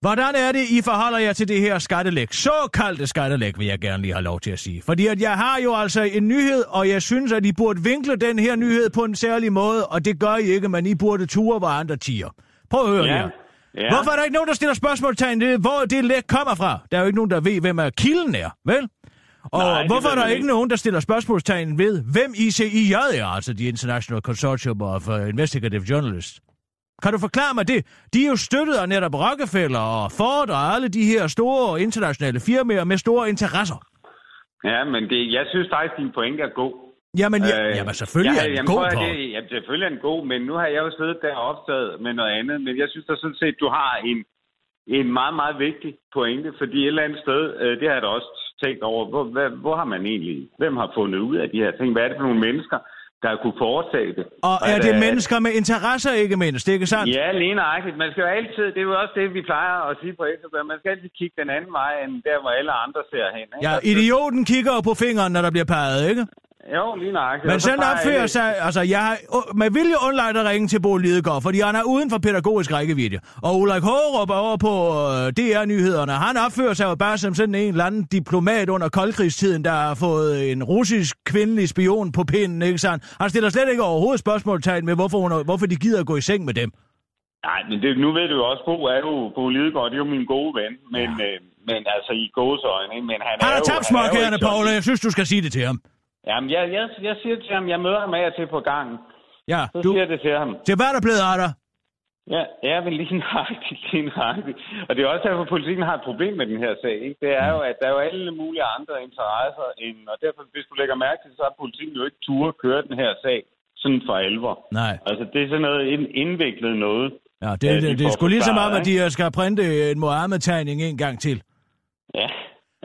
Hvordan er det, I forholder jer til det her skattelæg? Såkaldte skattelæg vil jeg gerne lige have lov til at sige. Fordi at jeg har jo altså en nyhed, og jeg synes, at I burde vinkle den her nyhed på en særlig måde, og det gør I ikke, men I burde ture, hvor andre tiger. Prøv at høre ja. her. Ja. Hvorfor er der ikke nogen, der stiller spørgsmålstegn til, hvor det læg kommer fra? Der er jo ikke nogen, der ved, hvem er kilden er, vel? Og Nej, hvorfor er der ikke nogen, der stiller spørgsmålstegn ved, hvem I C I J er, altså de International Consortium of Investigative Journalists? Kan du forklare mig det? De er jo støttet af netop Rockefeller og Ford og alle de her store internationale firmaer med store interesser. Ja, men det, jeg synes faktisk, din pointe er god. Jamen, ja, øh, jamen selvfølgelig jeg, er den jamen, god, Poul. Jamen, selvfølgelig er den god, men nu har jeg jo siddet der og optaget med noget andet. Men jeg synes da sådan set, du har en, en meget, meget vigtig pointe, fordi et eller andet sted, det har jeg da også tænkt over, hvor, hvad, hvor har man egentlig, hvem har fundet ud af de her ting? Hvad er det for nogle mennesker, der kunne foretage det? Og er at, det mennesker med interesser, ikke mindst? Det er ikke sandt? Ja, lige nøjagtigt. Man skal jo altid, det er jo også det, vi plejer at sige på Ekstrabladet, man skal altid kigge den anden vej, end der, hvor alle andre ser hen. Ikke? Ja, idioten kigger jo på fingeren, når der bliver peget, ikke? Jo, lige nøjagtigt. Men sådan opfører jeg... sig... Altså, jeg har med vilje undlagt at ringe til Bo Lidegaard, fordi han er uden for pædagogisk rækkevidde. Og Ulrik Håbe over på D R-nyhederne, han opfører sig jo bare som sådan en eller anden diplomat under koldkrigstiden, der har fået en russisk kvindelig spion på pinden, ikke sandt? Han stiller slet ikke overhovedet spørgsmålstegn med, hvorfor, hun, hvorfor de gider at gå i seng med dem. Nej, men det, nu ved du jo også, Bo er jo Bo Lidegaard, det er jo min gode ven, men, ja. øh, men altså i gåseøjne, ikke? Men han, han er, er jo... Tabt småkærende, Poul, jeg synes, du skal sige det til ham. Jamen, jeg, jeg, jeg siger til ham, jeg møder ham af og til på gangen. Ja, så du... siger det til ham. Det er bare, der blevet af dig. Ja, jeg vil lige nøjagtigt, lige nøjagtigt. Og det er også derfor, at politikken har et problem med den her sag, ikke? Det er jo, at der er jo alle mulige andre interesser, end, og derfor, hvis du lægger mærke til, så har politikken jo ikke turde køre den her sag sådan for alvor. Nej. Altså, det er sådan noget indviklet noget. Ja, det, det, det er sgu lige så meget, at de skal printe en Mohammed-tegning en gang til. Ja.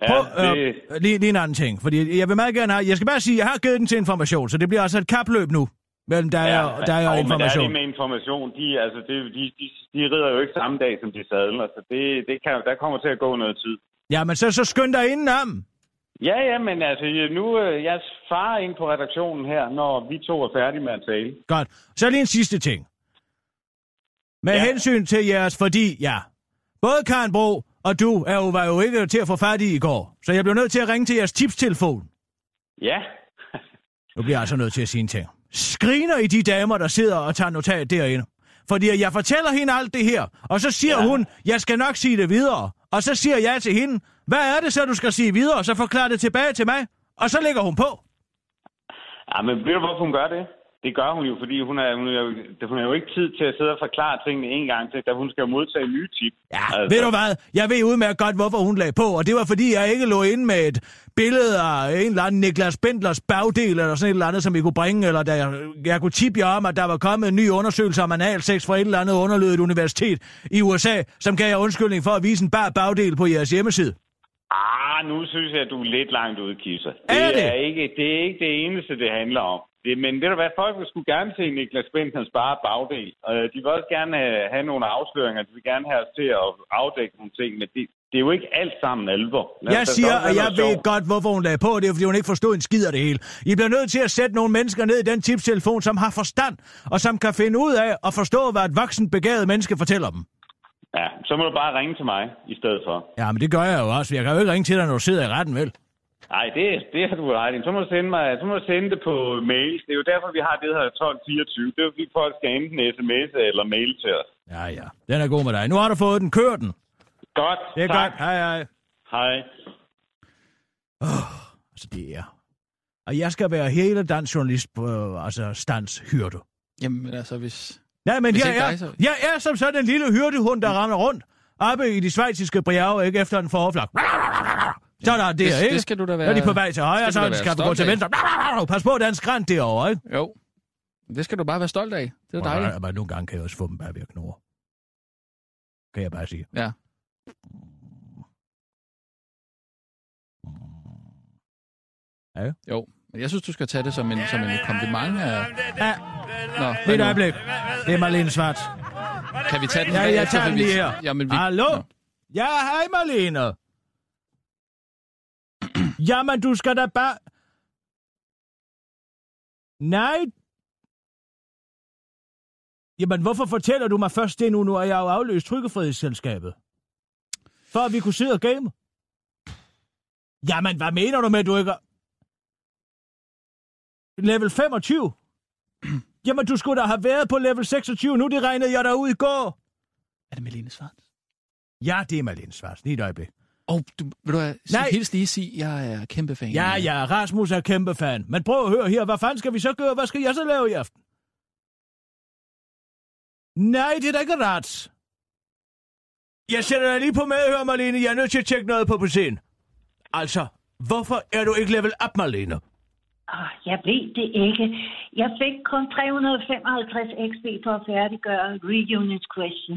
Ja, Prøv, det... øh, lige, lige en anden ting, fordi jeg vil meget gerne have... Jeg skal bare sige, jeg har givet den til Information, så det bliver altså et kapløb nu mellem der ja, og, der og Information. Ja, men der er det med Information. De, altså, de, de, de, de rider jo ikke samme dag, som de sadler, så det, det kan, der kommer til at gå noget tid. Ja, men så, så skynd dig indenom. Ja, ja, men altså, nu øh, jeg farer ind på redaktionen her, når vi to er færdige med at tale. Godt. Så lige en sidste ting. Med ja. hensyn til jeres, fordi ja, både Karen Bro... Og du er jo, var jo ikke til at få fat i i går, så jeg blev nødt til at ringe til jeres tipstelefon. Ja. Nu bliver jeg altså nødt til at sige en ting. Skriner i de damer, der sidder og tager notat derinde. Fordi jeg fortæller hende alt det her, og så siger ja. hun, jeg skal nok sige det videre. Og så siger jeg til hende, hvad er det så, du skal sige videre? Og så forklarer det tilbage til mig, og så lægger hun på. Ja, men ved du, hvorfor hun gør det? Det gør hun jo, fordi hun har hun jo ikke tid til at sidde og forklare tingene en gang til, da hun skal modtage nye tip. Ja, altså. Ved du hvad? Jeg ved udmærket godt, hvorfor hun lagde på, og det var, fordi jeg ikke lå inde med et billede af en eller anden Niklas Bendlers bagdel, eller sådan et eller andet, som I kunne bringe, eller der, jeg, jeg kunne tippe jer om, at der var kommet en ny undersøgelse om analsex fra et eller andet underlødet universitet i U S A, som gav jer undskyldning for at vise en bare bagdel på jeres hjemmeside. Ah, nu synes jeg, at du er lidt langt ude, Kisser. Det er det? Er ikke, det er ikke det eneste, det handler om. Det, men ved du hvad, folk skulle gerne se Niklas Bentners bare bagdel. De vil også gerne have nogle afsløringer, de vil gerne have os til at afdække nogle ting, men det, det er jo ikke alt sammen alvor. Jeg siger, og jeg ved godt, hvorfor hun lagde på, det er fordi hun ikke forstod en skid af det hele. I bliver nødt til at sætte nogle mennesker ned i den tipstelefon, som har forstand, og som kan finde ud af at forstå, hvad et voksent begavet menneske fortæller dem. Ja, så må du bare ringe til mig i stedet for. Ja, men det gør jeg jo også. Jeg kan jo ikke ringe til dig, når du sidder i retten, vel? Nej, det, det har du ret i. Så må du sende mig, så må du sende det på mail. Det er jo derfor, vi har det her tolv fireogtyve. Det er jo fordi folk skal enten sms eller mail til os. Ja, ja. Den er god med dig. Nu har du fået den. Kør den. Godt. Det er tak. Godt. Hej, hej. Hej. Oh, altså, det er... Og jeg skal være hele dansk journalist på øh, altså, standshyrde. Jamen, altså, hvis... Nej, men hvis jeg, er, dig, så... jeg er som sådan en lille hyrdehund, der rammer rundt oppe i de schweiziske bjerge, ikke efter en forflag. Så er der det, det ikke? Det skal du da være... Når de er på vej til højre, så skal du gå til venstre. Pas på, der er en skrænt derovre, ikke? Jo. Det skal du bare være stolt af. Det er dejligt. Men nogle gange kan jeg også få dem bare ved at knurre. Kan jeg bare sige. Ja. Ja? Jo. Men jeg synes, du skal tage det som en, som en kompliment af... Ja. Nå, lidt øjeblik. Det er Malene Schwartz. Kan vi tage den? Ja, jeg tager den lige her. Jamen, vi... Hallo? Ja, hej Malene. Jamen, du skal da bare... Nej. Jamen, hvorfor fortæller du mig først det nu? Nu er jeg jo afløst trykkefrihedsselskabet. for at vi kunne sidde og game. Jamen, hvad mener du med, at du ikke er... level femogtyve? Jamen, du skulle da have været på level seksogtyve. Nu det regnede jeg der ud i går. Er det Malene Schwartz? Ja, det er Malene Schwartz. Lige et øjeblik. Og oh, du, vil du have, nej. Helst lige sige, jeg er kæmpe fan. Ja, ja, Rasmus er kæmpe fan. Men prøv at høre her, hvad fanden skal vi så gøre? Hvad skal jeg så lave i aften? Nej, det er da ikke ret. Jeg sætter dig lige på med, hør Malene. Jeg er nødt til at tjekke noget på bussen. Altså, hvorfor er du ikke level up, Malene? Oh, jeg ved det ikke. Jeg fik kun tre hundrede og femoghalvtreds X P for at færdiggøre Reunions Question.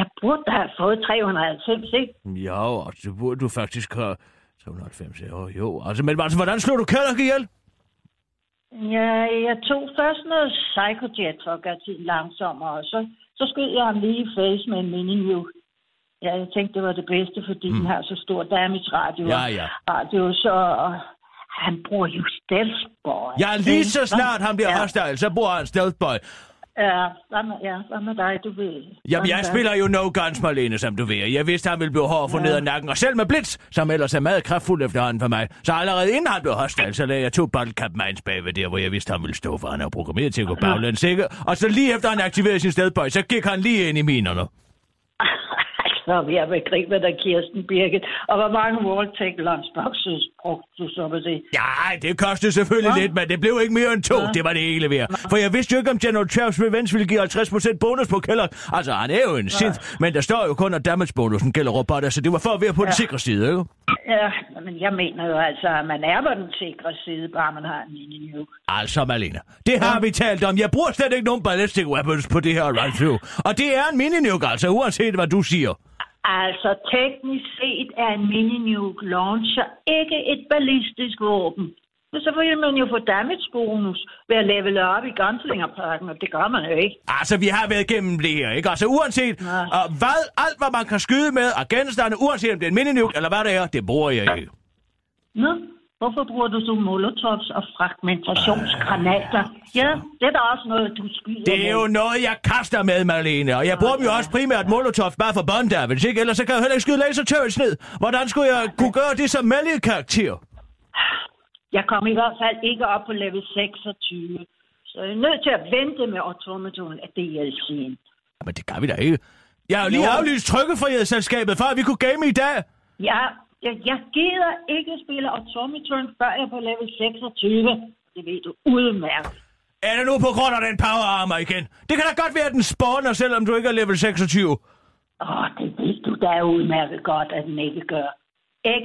Jeg burde da have fået tre hundrede og halvfems, ikke? Jo, altså, det burde du faktisk have. tre hundrede og halvfems, jo, jo. Altså, men altså, hvordan slog du Kallak ihjel? Ja, jeg tog først noget psychojet for at gøre tiden langsommere, og så, så skød jeg ham lige i face med en mini-nuke. Ja, jeg tænkte, det var det bedste, fordi mm. den har så stor damage radio. Ja, ja. Radio, så... Han bruger jo stealthboy. Ja, lige så snart han bliver ja. hostile, så bruger han stealthboy. Ja, hvad med, ja, hvad med dig, du ved? Jamen, jeg spiller jo no guns, Marlene, som du ved. Jeg vidste, han ville blive hård for ja. ned ad nakken. Og selv med Blitz, som ellers er meget kraftfuld efterhånden for mig. Så allerede inden han blev hostile, så lagde jeg to boldkapmines bagved der, hvor jeg vidste, han ville stå for. Han er programmeret til at gå baglæns, ikke? Og så lige efter han aktiverede sin stealthboy, så gik han lige ind i minerne. Så vi er ved krig med dig, Kirsten Birgit. Og hvor mange Worldtech lunchboxes brugte du så med det? Nej, det kostede selvfølgelig ja. lidt, men det blev ikke mere end to. Ja. Det var det hele værd. Ja. For jeg vidste jo ikke, om General Travs Revenge ville give halvtreds procent bonus på Kellogg. Altså, han er jo en ja. synth, men der står jo kun, at damage-bonusen gælder robotter, så det var for at være på ja. den sikre side, ikke? Ja, men jeg mener jo altså, at man er på den sikre side, bare man har en mini-nuke. Altså, Malene, det har ja. vi talt om. Jeg bruger slet ikke nogen ballistic weapons på det her run-through. Og det er en mini-nuke, altså, uanset hvad du siger. Altså, teknisk set er en mini-nuke launcher ikke et ballistisk våben. Men så vil man jo få damage bonus ved at levele op i gunslingerpakken, og det gør man jo ikke. Altså, vi har været igennem det her, ikke? Altså, uanset ja. og hvad, alt hvad man kan skyde med og genstande, uanset om det er en mini-nuke eller hvad det er, det bruger jeg ikke. Nå, hvorfor bruger du så molotovs og fragmentationsgranater? Ja, det er da også noget, du skyder. Det er jo noget, jeg kaster med, Malene. Og jeg bruger ja, dem jo ja, også primært ja. molotov bare for bånd damage, ikke? Ellers så kan jeg heller ikke skyde lasertøvels ned. Hvordan skulle jeg kunne gøre det som melee-karakter? Jeg kom i hvert fald ikke op på level seksogtyve. Så jeg er nødt til at vente med automatonen af D L C'en. Men det gør vi da ikke. Jeg har jo lige aflyst trykkefrihedsselskabet, for at vi kunne game i dag. Ja, Jeg, jeg gider ikke spille automaton, før jeg er på level seksogtyve. Det ved du udmærket. Er det nu på grund af den powerarmer igen? Det kan da godt være, at den spawner, selvom du ikke er level seksogtyve. Åh, oh, det ved du da udmærket godt, at den ikke gør.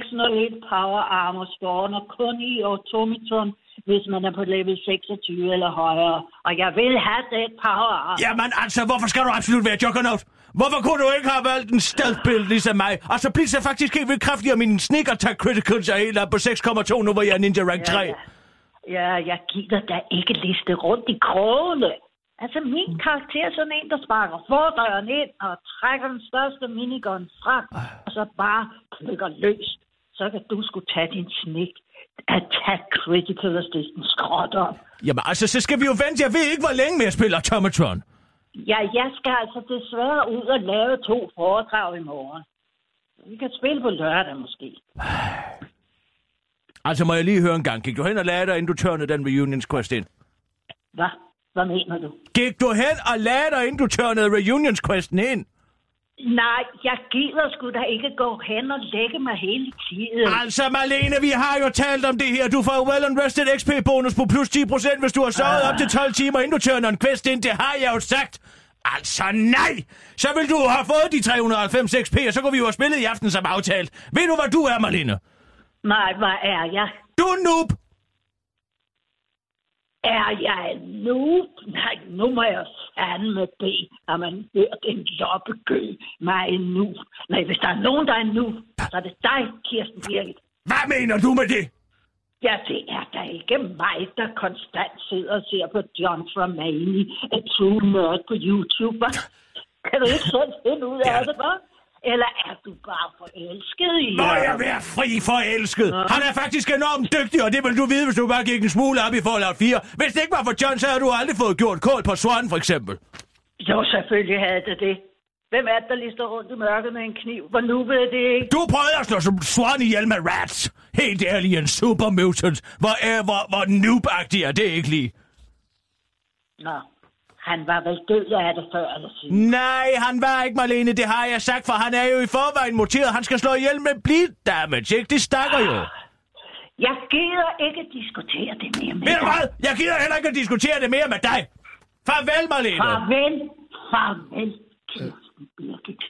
X nul et powerarmer spawner kun i automaton, hvis man er på level seksogtyve eller højere. Og jeg vil have det powerarmer. Jamen altså, hvorfor skal du absolut være juggernaut? Hvorfor kunne du ikke have valgt en stealth-build ligesom mig? Og så bliver jeg faktisk helt vildt kraftig, og mine sneak-attack-criticals er helt op på seks komma to, nu hvor jeg er ninja rank tre. Ja, ja. ja jeg gider da ikke liste rundt i krogene. Altså, min karakter er sådan en, der sparker fordøren ind og trækker den største minigun frem, og så bare plukker løs. Så kan du sgu tage din sneak. Attack critical, og det er den skråt op. Jamen altså, så skal vi jo vente. Jeg ved ikke, hvor længe jeg spiller Tomatron. Ja, jeg skal altså desværre ud og lave to foredrag i morgen. Vi kan spille på lørdag måske. Altså må jeg lige høre en gang. Gik du hen og lagde dig, inden du tørnede den Reunions Quest ind? Hvad? Hvad mener du? Gik du hen og lagde dig, inden du tørnede Reunions Questen ind? Nej, jeg gider sgu da ikke gå hen og lægge mig hele tiden. Altså, Malene, vi har jo talt om det her. Du får well and rested X P-bonus på plus ti procent, hvis du har sovet uh. op til tolv timer, inden du tørner en quest ind. Det har jeg jo sagt. Altså, nej! Så vil du have fået de tre hundrede og halvfems X P, og så kunne vi jo have spillet i aften som aftalt. Ved du, hvad du er, Malene? Nej, hvad er jeg? Du er noob! Er jeg nu? Nej, nu må jeg fandme bede, når man hørt en loppegø mig en nu. Nej, hvis der er nogen, der er nu, så er det dig, Kirsten Birgit. Hvad mener du med det? Ja, det er da ikke mig, der konstant sidder og ser på John Fromani, A True Nerd på YouTube. Kan du ikke selv finde ud af det, hva'? Eller er du bare forelsket i ham? Må jeg være fri forelsket? Ja. Han er faktisk enormt dygtig, og det vil du vide, hvis du bare gik en smule op i Fallout fire. Hvis det ikke var for John, så havde du aldrig fået gjort kål på Swan, for eksempel. Jo, selvfølgelig havde det det. Hvem er det, der lige står rundt i mørket med en kniv? Hvor nu ved det ikke? Du prøvede at slå swan ihjel med rats! Helt ærlig, en super mutant. Hvor, er, hvor, hvor noob-agtig er det ikke lige? Nå, han var vel død af det før, eller siden. Nej, han var ikke, Malene, det har jeg sagt, for han er jo i forvejen muteret. Han skal slå ihjel med bleed damage, ikke? Det stakker jo. Jeg gider ikke diskutere det mere med dig. Ved du hvad? Jeg gider heller ikke at diskutere det mere med dig. Farvel, Malene. Farvel. Farvel, Kirsten Birgit.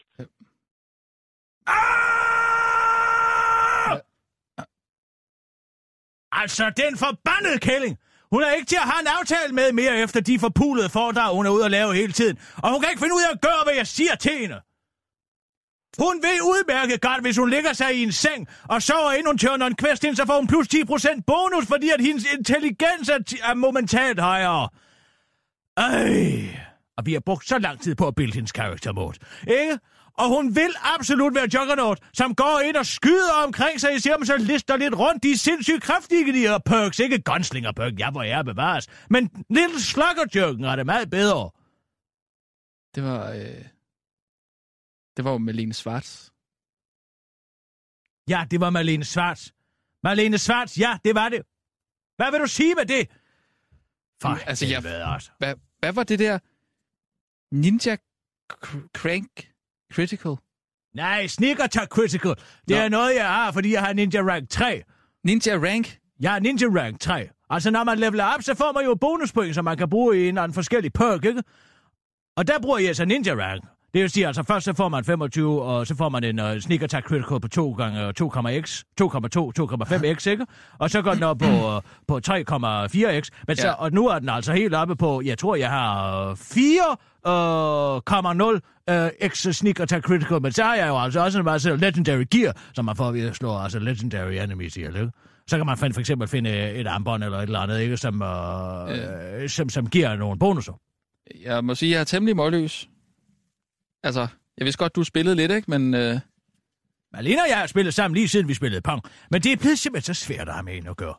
Altså, den forbandede kælling. Hun er ikke til at have en aftale med mere efter de forpulede foredrag, hun er ude at lave hele tiden. Og hun kan ikke finde ud af at gøre, hvad jeg siger til hende. Hun ved udmærket godt, hvis hun ligger sig i en seng og sover, inden hun tørner en kvist ind, så får hun plus ti procent bonus, fordi at hendes intelligens er, t- er momentalt højere. Øj. Og vi har brugt så lang tid på at bilde hendes karakter mod. Ikke? Og hun vil absolut være juggernaut, som går ind og skyder omkring sig, i ser om så lister lidt rundt. De er sindssygt kraftige, de her perks. Ikke gunslinger-perk, ja, hvor jeg bevares. Men Little Slugger-juggen er det meget bedre. Det var... Øh... Det var jo Malene Schwartz. Ja, det var Malene Schwartz. Malene Schwartz, ja, det var det. Hvad vil du sige med det? For mm, altså, jeg... F- hvad, hvad var det der... Ninja cr- Crank Critical? Nej, Sneaker Tag Critical. Det Nå. er noget, jeg har, fordi jeg har Ninja Rank tre. Ninja Rank? Ja, Ninja Rank tre. Altså, når man leveler op, så får man jo bonuspoint, som man kan bruge i en eller anden forskellig perk, ikke? Og der bruger jeg så Ninja Rank. Det vil sige, altså først så får man femogtyve, og så får man en uh, Sneaker Tag Critical på to gange to komma x, to komma to, to komma fem x, ikke? Og så går den op på, uh, på tre komma fire x. Men så, ja. Og nu er den altså helt oppe på, jeg tror, jeg har fire komma nul x Sneaker Tag Critical. Men så har jeg jo altså også en masse Legendary Gear, som man får ved at slå altså Legendary Enemies ihjel, ikke? Så kan man find, for eksempel finde et armbånd eller et eller andet, ikke? Som, uh, øh. som, som giver nogle bonusser. Jeg må sige, jeg er temmelig målløs. Altså, jeg vidste godt, du spillede lidt, ikke? Men... Øh... Malene og jeg har spillet sammen lige siden vi spillede pong. Men det er blevet simpelthen så svært at have med hende at gøre.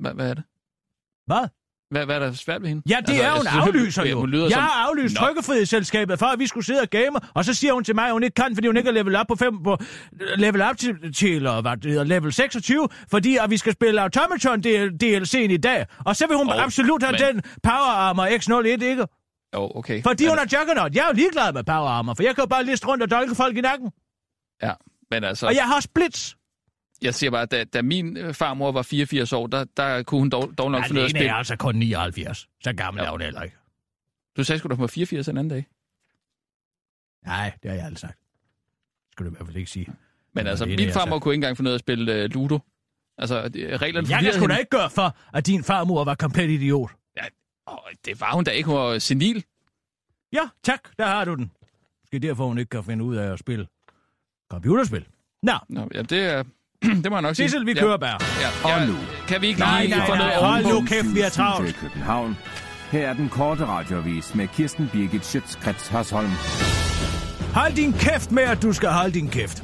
H- hvad er det? Hvad? H- hvad er der svært ved hende? Ja, det altså, er hun altså, aflyser jo. Hun jeg som... har aflyst trykkefrihedsselskabet for, at vi skulle sidde og game, og så siger hun til mig, at hun ikke kan, fordi hun ikke er level up på, fem, på level up til, til og, hvad det hedder, level seksogtyve, fordi at vi skal spille Automaton D L C'en i dag. Og så vil hun oh, absolut have man. Den Power Armor X nul et, ikke? Jo, oh, okay. Fordi hun er juggernaut. Jeg er jo ligeglad med power armor, for jeg kan jo bare liste rundt og dolke folk i nakken. Ja, men altså... Og jeg har splits. Jeg siger bare, at da, da min farmor var fireogfirs år, der, der kunne hun dog, dog nok finde ud af at spille. Er altså kun nioghalvfjerds. Så gammel er hun heller ikke. Du sagde sgu da, hun var fireogfirs en anden dag. Nej, det har jeg aldrig sagt. Det skulle du i hvert fald ikke sige. Men altså, min farmor kunne ikke engang finde ud af at spille uh, Ludo. Altså, reglerne... Jeg kan sgu da ikke gøre for, at din farmor var komplet idiot. Det var hun da ikke, hun var senil. Ja, tak, der har du den. Måske derfor hun ikke kan finde ud af at spille computerspil. Nå. Nå ja, det, det må jeg nok sige. Sissel, vi ja. kører bare. Ja, ja. Og nu. Kan vi ikke nej, lige nej, få nej, noget nej. Hold nu kæft, vi er travlt. København. Her er den korte radioavis med Kirsten Birgit Schiøtz Kretz Hørsholm. Hold din kæft med, at du skal holde din kæft.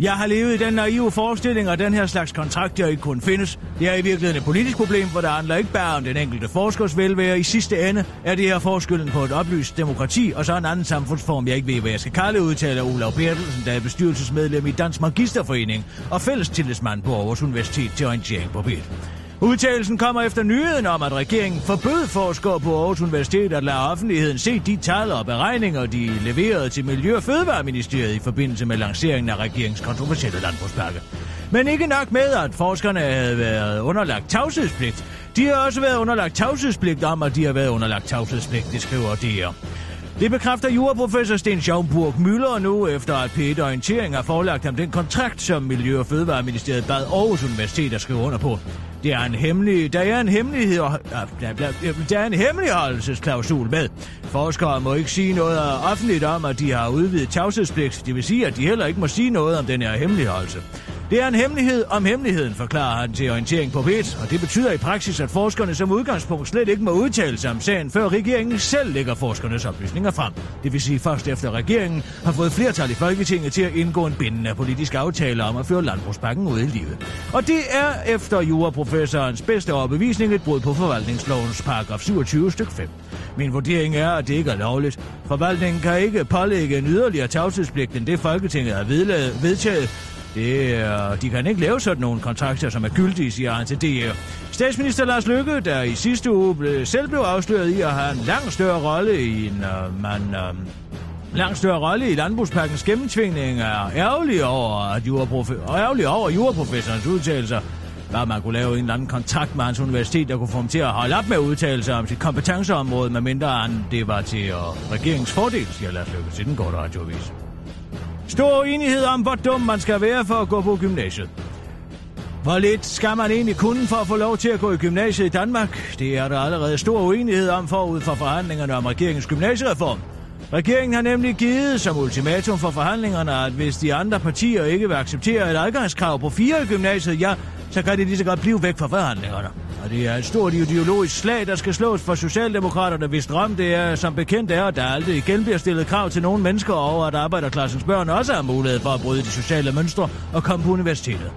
Jeg har levet i den naive forestilling, og den her slags kontrakter ikke kun findes. Det er i virkeligheden et politisk problem, for det handler ikke bare om den enkelte forskers velvære. I sidste ende er det her forskellen på et oplyst demokrati, og så en anden samfundsform, jeg ikke ved, hvad jeg skal kalde, udtaler Olav Bertelsen, der er bestyrelsesmedlem i Dansk Magisterforening og fællestillidsmand på Aarhus Universitet til orientering på P et. Udtalelsen kommer efter nyheden om, at regeringen forbød forskere på Aarhus Universitet at lade offentligheden se de tal og beregninger, de leverede til Miljø- og Fødevareministeriet i forbindelse med lanceringen af regeringens kontroversielle landbrugspakke. Men ikke nok med, at forskerne havde været underlagt tavshedspligt. De har også været underlagt tavshedspligt om, at de har været underlagt tavshedspligt, det skriver D R. Det bekræfter juraprofessor Sten Schaumburg-Müller nu, efter at P et Orientering har forelagt ham den kontrakt, som Miljø- og Fødevareministeriet bad Aarhus Universitet at skrive under på. Det er en hemmelig, der er en hemmelighed, der er en hemmeligholdelsesklausul med. Forskere må ikke sige noget offentligt om, at de har udvidet tavshedspligt. Det vil sige, at de heller ikke må sige noget om den her hemmeligholdelse. Det er en hemmelighed om hemmeligheden, forklarer han til orientering på P et, og det betyder i praksis, at forskerne som udgangspunkt slet ikke må udtale sig om sagen, før regeringen selv lægger forskernes oplysninger frem. Det vil sige først efter regeringen har fået flertal i Folketinget til at indgå en bindende politisk aftale om at føre landbrugspakken ud i livet. Og det er efter juraprofessorens bedste overbevisning et brud på forvaltningslovens paragraf syvogtyve stykke fem. Min vurdering er, at det ikke er lovligt. Forvaltningen kan ikke pålægge en yderligere tavshedspligt, end det Folketinget har vedtaget. Det er, de kan ikke lave sådan nogle kontrakter, som er gyldige, siger han til D R. Statsminister Lars Løkke, der i sidste uge ble, selv blev afsløret i at have en langt større rolle i en uh, man... Uh, langt større rolle i landbrugspakkens gennemtvingning, er ærgerlig over, juraprof- over juraprofessorens udtalelser. Bare man kunne lave en eller anden kontakt med hans universitet, der kunne få ham til at holde op med udtalelser om sit kompetenceområde, medmindre det var til uh, regeringens fordel, siger Lars Løkke til den korte radioavis. Stor enighed om, hvor dum man skal være for at gå på gymnasiet. Hvor lidt skal man egentlig kunne for at få lov til at gå i gymnasiet i Danmark? Det er der allerede stor uenighed om forud for forhandlingerne om regeringens gymnasiereform. Regeringen har nemlig givet som ultimatum for forhandlingerne, at hvis de andre partier ikke vil acceptere et adgangskrav på fire i gymnasiet, ja, så kan det lige så godt blive væk fra forhandlingerne. Og det er et stort ideologisk slag, der skal slås for Socialdemokraterne, hvis drøm det er, som bekendt er, at der aldrig igen bliver stillet krav til nogle mennesker over, at arbejderklassens børn også har mulighed for at bryde de sociale mønstre og komme på universitetet.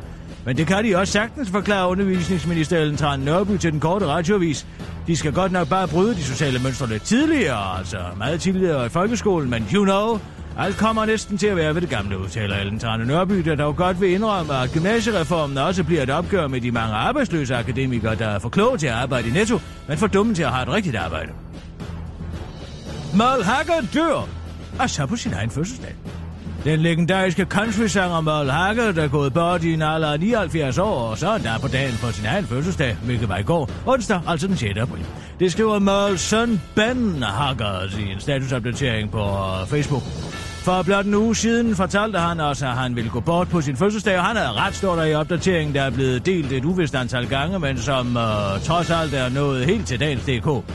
Men det kan de også sagtens, forklare undervisningsminister Ellen Trane Nørby til den korte radioavis. De skal godt nok bare bryde de sociale mønstre lidt tidligere, altså meget tidligere i folkeskolen, men you know, alt kommer næsten til at være ved det gamle, udtaler Ellen Trane Nørby, der dog godt vil indrømme, at gymnasiereformen også bliver et opgør med de mange arbejdsløse akademikere, der er for kloge til at arbejde i Netto, men for dumme til at have et rigtigt arbejde. Merle Haggard dør, og så på sin egen fødselsdag. Den legendariske country-sanger Merle Haggard, der er gået bort i en alder af nioghalvfjerds år, og så er der på dagen på sin egen fødselsdag, hvilket var i går, onsdag, altså den sjette april. Det skriver Merles søn Ben Haggard i en statusopdatering på Facebook. For blot en uge siden fortalte han også, at han ville gå bort på sin fødselsdag, og han havde ret, står der i opdateringen, der er blevet delt et uvist antal gange, men som øh, trods alt er nået helt til dagens punktum d k.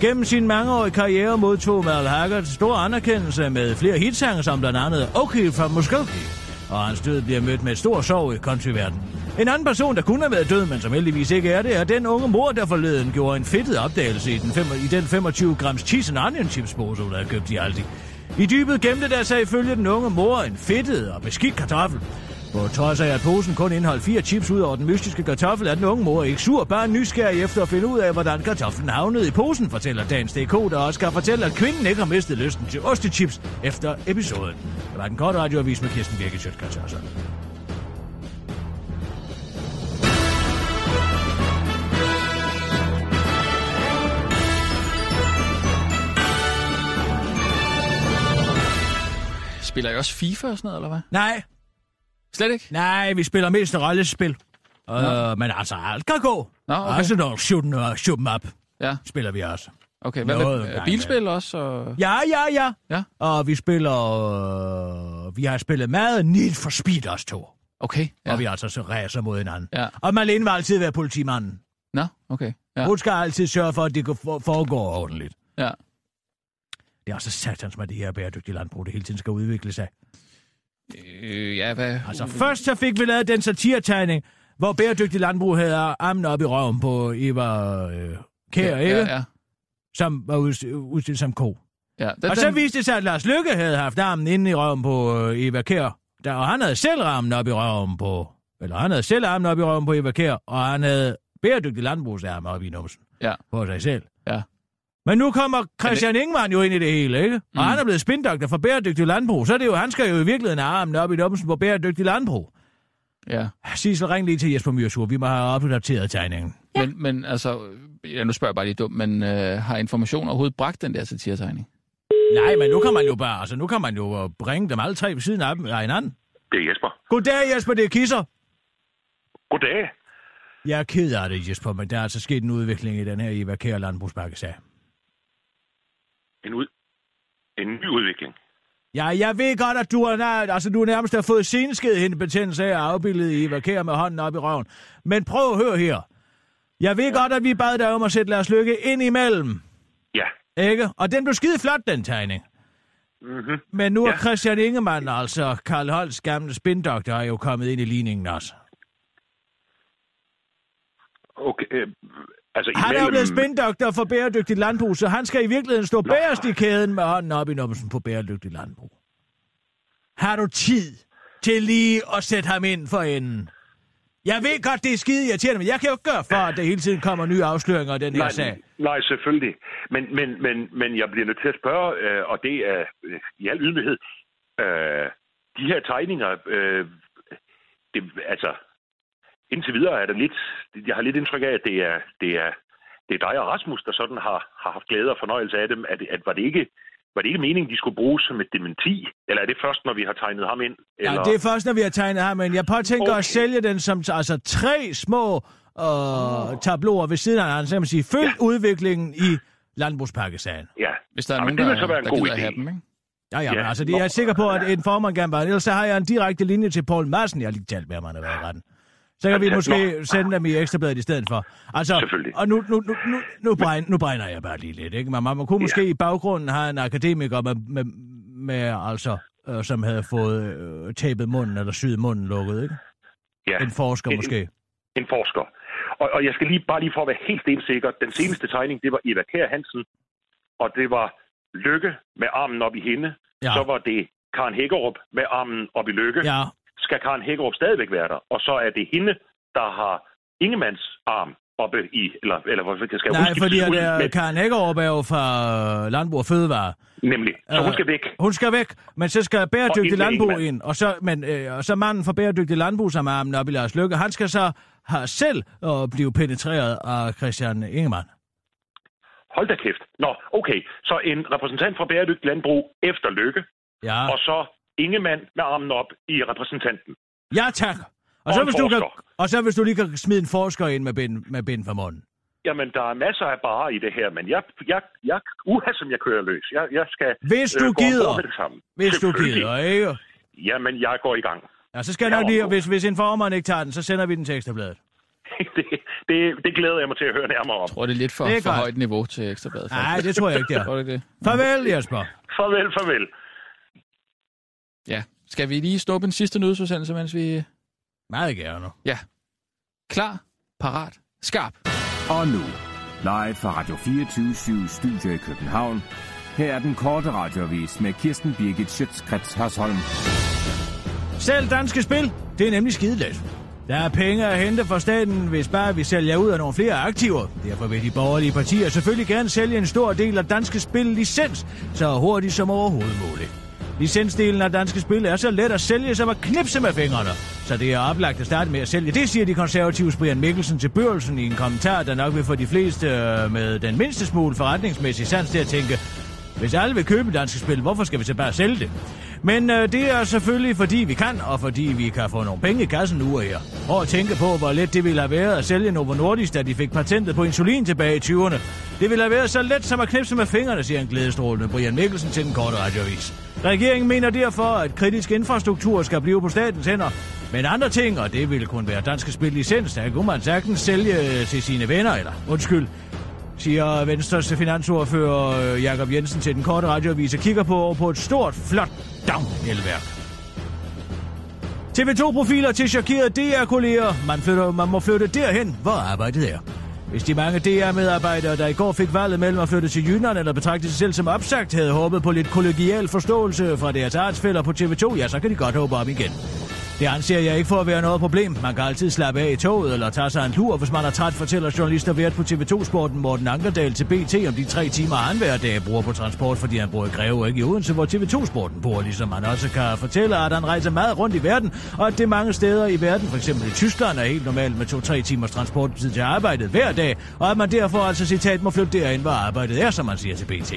Gennem sin mangeårige karriere modtog Merle Haggard stor anerkendelse med flere hitsange, som blandt andet Okay fra Muskogee, og hans død bliver mødt med stor sorg i countryverdenen. En anden person, der kunne have været død, men som heldigvis ikke er det, er den unge mor, der forleden gjorde en fedtet opdagelse i den, fem, i den femogtyve grams cheese and onion chips pose, der er købt i Aldi. I dybet gemte der sig ifølge den unge mor en fedtet og beskidt kartoffel. På trods af, at posen kun indeholdt fire chips ud over den mystiske kartoffel, er den unge mor ikke sur, bare nysgerrig efter at finde ud af, hvordan kartoflen havnede i posen, fortæller dagens punktum d k, der også kan fortælle, at kvinden ikke har mistet lysten til ostechips efter episoden. Det var den korte radioavis med Kirsten Birgit Schiøtz Kretz Hørsholm. Spiller I også FIFA og sådan noget, eller hvad? Nej. Slet ikke? Nej, vi spiller mest rollespil. Øh, men altså, alt kan gå. Nå, okay. Også nogle shoot 'em up ja. Spiller vi også. Okay, hvad med øh, bilspil også? Og... Ja, ja, ja, ja. Og vi spiller... Øh, vi har spillet meget Need for Speed også to. Okay, ja. Og vi altså så racer mod hinanden. Ja. Og Malene var altid være politimanden. Nå, okay. Ja. Hun skal altid sørge for, at det foregår ordentligt. Ja. Det er også satans med det her bæredygtige landbrug, det hele tiden skal udvikle sig. Øh, ja, hvad? Altså, først så fik vi lavet den satiretegning, hvor bæredygtig landbrug havde armen op i røven på Eva øh, Kjær, ja, ikke? Ja, ja. Som var udstillet som ko. Ja, den, og så den... viste det sig, at Lars Løkke havde haft armen inde i røven på øh, Eva Kjær, der, og han havde selv armen op i røven på... Eller han havde selv armen op i røven på Eva Kjær, og han havde bæredygtig landbrugsarme op i numsen. Ja. På sig selv. Ja. Men nu kommer Christian det... Ingemann jo ind i det hele, ikke? Og mm. han er blevet spindoktor for bæredygtig landbrug, så er det jo, han skal jo i virkeligheden have armen op i numsen på bæredygtig landbrug. Ja. Sissel, ring lige til Jesper Myrsur, vi må have opdateret tegningen. Ja. Men, men altså, ja, nu spørger jeg bare lige dumt, men øh, har Information overhovedet bragt den der satiretegning? Nej, men nu kan man jo bare, altså nu kan man jo bringe dem alle tre ved siden af hinanden. Det er Jesper. Goddag Jesper, det er Kisser. Goddag. Jeg er ked af det, Jesper, men der er altså sket en udvikling i den her Eva Kjær landbrugspakkesag. En, ud... en ny udvikling. Ja, jeg ved godt, at du, er nær... altså, du nærmest har fået senskede hentebetændelse af afbildet i Eva Kjær med hånden op i røven. Men prøv at høre her. Jeg ved ja. godt, at vi bad dig om at sætte Lars Løkke ind imellem. Ja. Ikke? Og den blev skide flot, den tegning. Mm-hmm. Men nu er ja. Christian Ingemann, altså Carl Holsts gamle spindoktor, er jo kommet ind i ligningen også. Okay, øh, altså imellem... Han er jo blevet spindoktor for bæredygtigt landbrug, så han skal i virkeligheden stå Nå. Bærest i kæden med hånden op i numsen på bæredygtigt landbrug. Har du tid til lige at sætte ham ind for enden? Jeg ved godt, det er skide irriterende, men jeg kan jo ikke gøre for, at der hele tiden kommer nye afsløringer af den nej, her sag. Nej, selvfølgelig. Men, men, men, men jeg bliver nødt til at spørge, øh, og det er øh, i al ydmyghed, øh, de her tegninger, øh, det, altså, indtil videre er det lidt, jeg har lidt indtryk af, at det er, det er, det er dig og Rasmus, der sådan har, har haft glæde og fornøjelse af dem, at, at var det ikke... Var det ikke meningen, de skulle bruges som et dementi? Eller er det først, når vi har tegnet ham ind? Eller? Ja, det er først, når vi har tegnet ham ind. Jeg påtænker okay. at sælge den som altså, tre små øh, oh. tabloer ved siden af hinanden. Så kan man sige, følg ja. udviklingen i landbrugspakkesagen. Ja, hvis der er ja, nogen, det vil så være en god idé. Dem, ikke? Ja, ja, ja. Men, altså, det er jeg sikker på, at en formand gerne bare... Ellers så har jeg en direkte linje til Poul Madsen. Jeg har lige talt med ham, han har været i retten. Så kan vi måske sende dem i Ekstrabladet i stedet for. Altså, selvfølgelig. Og nu, nu, nu, nu, nu, brænder, nu brænder jeg bare lige lidt, ikke? Man, man kunne ja. måske i baggrunden have en akademiker, med, med, med, altså, øh, som havde fået øh, tæppet munden eller syet munden lukket, ikke? Ja. En forsker en, måske. En, en forsker. Og, og jeg skal lige bare lige for at være helt ensikker. Den seneste tegning, det var Eva Kjær Hansen, og det var Løkke med armen op i hende. Ja. Så var det Karen Hækkerup med armen op i Løkke. Ja. Skal Karen Hækkerup stadigvæk være der? Og så er det hende, der har Ingemanns arm oppe i... Eller, eller hvorfor skal jeg Nej, huske... Nej, fordi det er, med... Karen Hækkerup er jo fra Landbrug og Fødevare. Nemlig. Så hun øh, skal væk. Hun skal væk, men så skal bæredygtig landbrug ind. Og så, men, øh, og så manden fra bæredygtig landbrug, som har armen oppe i Lars Løkke, han skal så have selv at blive penetreret af Christian Ingemann. Hold da kæft. Nå, okay. Så en repræsentant fra bæredygtig landbrug efter Løkke. Ja. Og så... Ingemann med armen op i repræsentanten. Ja, tak. Og, og, så, hvis du kan, og så hvis du lige kan smide en forsker ind med bind, med bind for munden. Jamen, der er masser af barer i det her, men jeg, jeg, jeg uha, som jeg kører løs. Jeg, jeg skal hvis du øh, gå gider. Med det sammen. Hvis du gider, ikke? Jamen, jeg går i gang. Ja, så skal jeg, jeg nok lige, hvis, hvis informeren ikke tager den, så sender vi den til Ekstrabladet. Det, det, det glæder jeg mig til at høre nærmere om. Jeg tror, det er lidt for, det for højt niveau til Ekstrabladet. Nej, det tror jeg ikke, der. Det det? Farvel, Jesper. Farvel, farvel. Ja, skal vi lige stoppe en sidste nødsudsendelse, mens vi... Meget gerne. Ja. Klar, parat, skarp. Og nu, live fra Radio fireogtyve syv Studio i København. Her er den korte radioavis med Kirsten Birgit Schiøtz Kretz Hørsholm. Selv danske spil, det er nemlig skidelæs. Der er penge at hente fra staten, hvis bare vi sælger ud af nogle flere aktiver. Derfor vil de borgerlige partier selvfølgelig gerne sælge en stor del af danske spil licens, så hurtigt som overhovedet muligt. Licensdelen af danske spil er så let at sælge som at knipse med fingrene. Så det er oplagt at starte med at sælge. Det siger de konservative Brian Mikkelsen til Børsen i en kommentar, der nok vil få de fleste med den mindste smule forretningsmæssig sans til at tænke, hvis alle vil købe danske spil, hvorfor skal vi så bare sælge det? Men øh, det er selvfølgelig fordi vi kan, og fordi vi kan få nogle penge i kassen nu og her. Og tænke på, hvor let det ville have været at sælge Novo Nordisk, da de fik patentet på insulin tilbage i tyverne. Det ville have været så let som at knipse med fingrene, siger en glædestrålende Brian Mikkelsen til den korte radioavis. Regeringen mener derfor, at kritisk infrastruktur skal blive på statens hænder. Men andre ting, og det ville kun være danske spillicens, der kunne man sagtens sælge til sine venner, eller undskyld, siger Venstres finansordfører Jakob Jensen til den korte radioavis og kigger på over på et stort, flot down-elværk. T V to profiler til chokerede D R-kolleger. Man, flytter, man må flytte derhen, hvor arbejdet er. Hvis de mange D R-medarbejdere, der i går fik valget mellem at flytte til Jylland eller betragte sig selv som opsagt, havde håbet på lidt kollegial forståelse fra deres artsfæller på T V to, ja, så kan de godt håbe op igen. Det anser jeg ikke for at være noget problem. Man kan altid slappe af i toget eller tage sig en lur, hvis man er træt, fortæller journalister vært på T V to-sporten Morten Ankerdal til B T om de tre timer, han hver dag bruger på transport, fordi han bor i Greve og ikke i Odense, hvor T V to-sporten bor, ligesom han også kan fortælle, at han rejser meget rundt i verden, og at det mange steder i verden, f.eks. i Tyskland, er helt normalt med to-tre timers transporttid til arbejdet hver dag, og at man derfor altså citat må flytte derhen, hvor arbejdet er, som man siger til B T.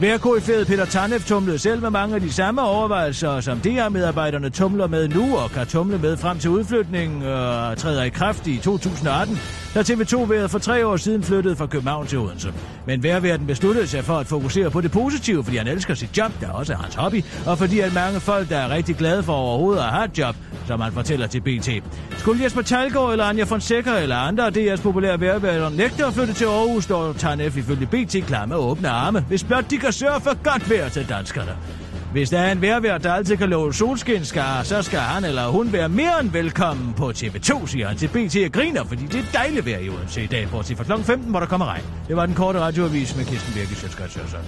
V R K-fædet Peter Tanef tumlede selv med mange af de samme overvejelser, som D R-medarbejderne tumler med nu og kan tumle med frem til udflytningen og øh, træder i kraft i to tusind og atten, da T V to-været for tre år siden flyttede fra København til Odense. Men værverden besluttede sig for at fokusere på det positive, fordi han elsker sit job, der også er hans hobby, og fordi at mange folk, der er rigtig glade for overhovedet at have et job, som han fortæller til B T. Skulle Jesper Thalgaard eller Anja Fonseca eller andre af D R's populære værverder nægte at flytte til Aarhus, står Tanef ifølge B T klar med åbne arme, hvis blot de kan sørge for godt vejr til danskerne. Hvis der er en vejrvært, der altid kan love solskinskar, så skal han eller hun være mere end velkommen på T V to, siger han til B T og griner, fordi det er dejligt vejr i Odense i dag, bortset fra klokken femten, hvor der kommer regn. Det var den korte radioavis med Kirsten Birgit Schiøtz Kretz Hørsholm.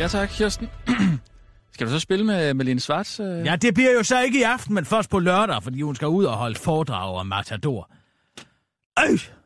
Ja tak, Kirsten. Skal du så spille med Malene Schwartz? Øh? Ja, det bliver jo så ikke i aften, men først på lørdag, fordi hun skal ud og holde foredrag om Matador. Øj!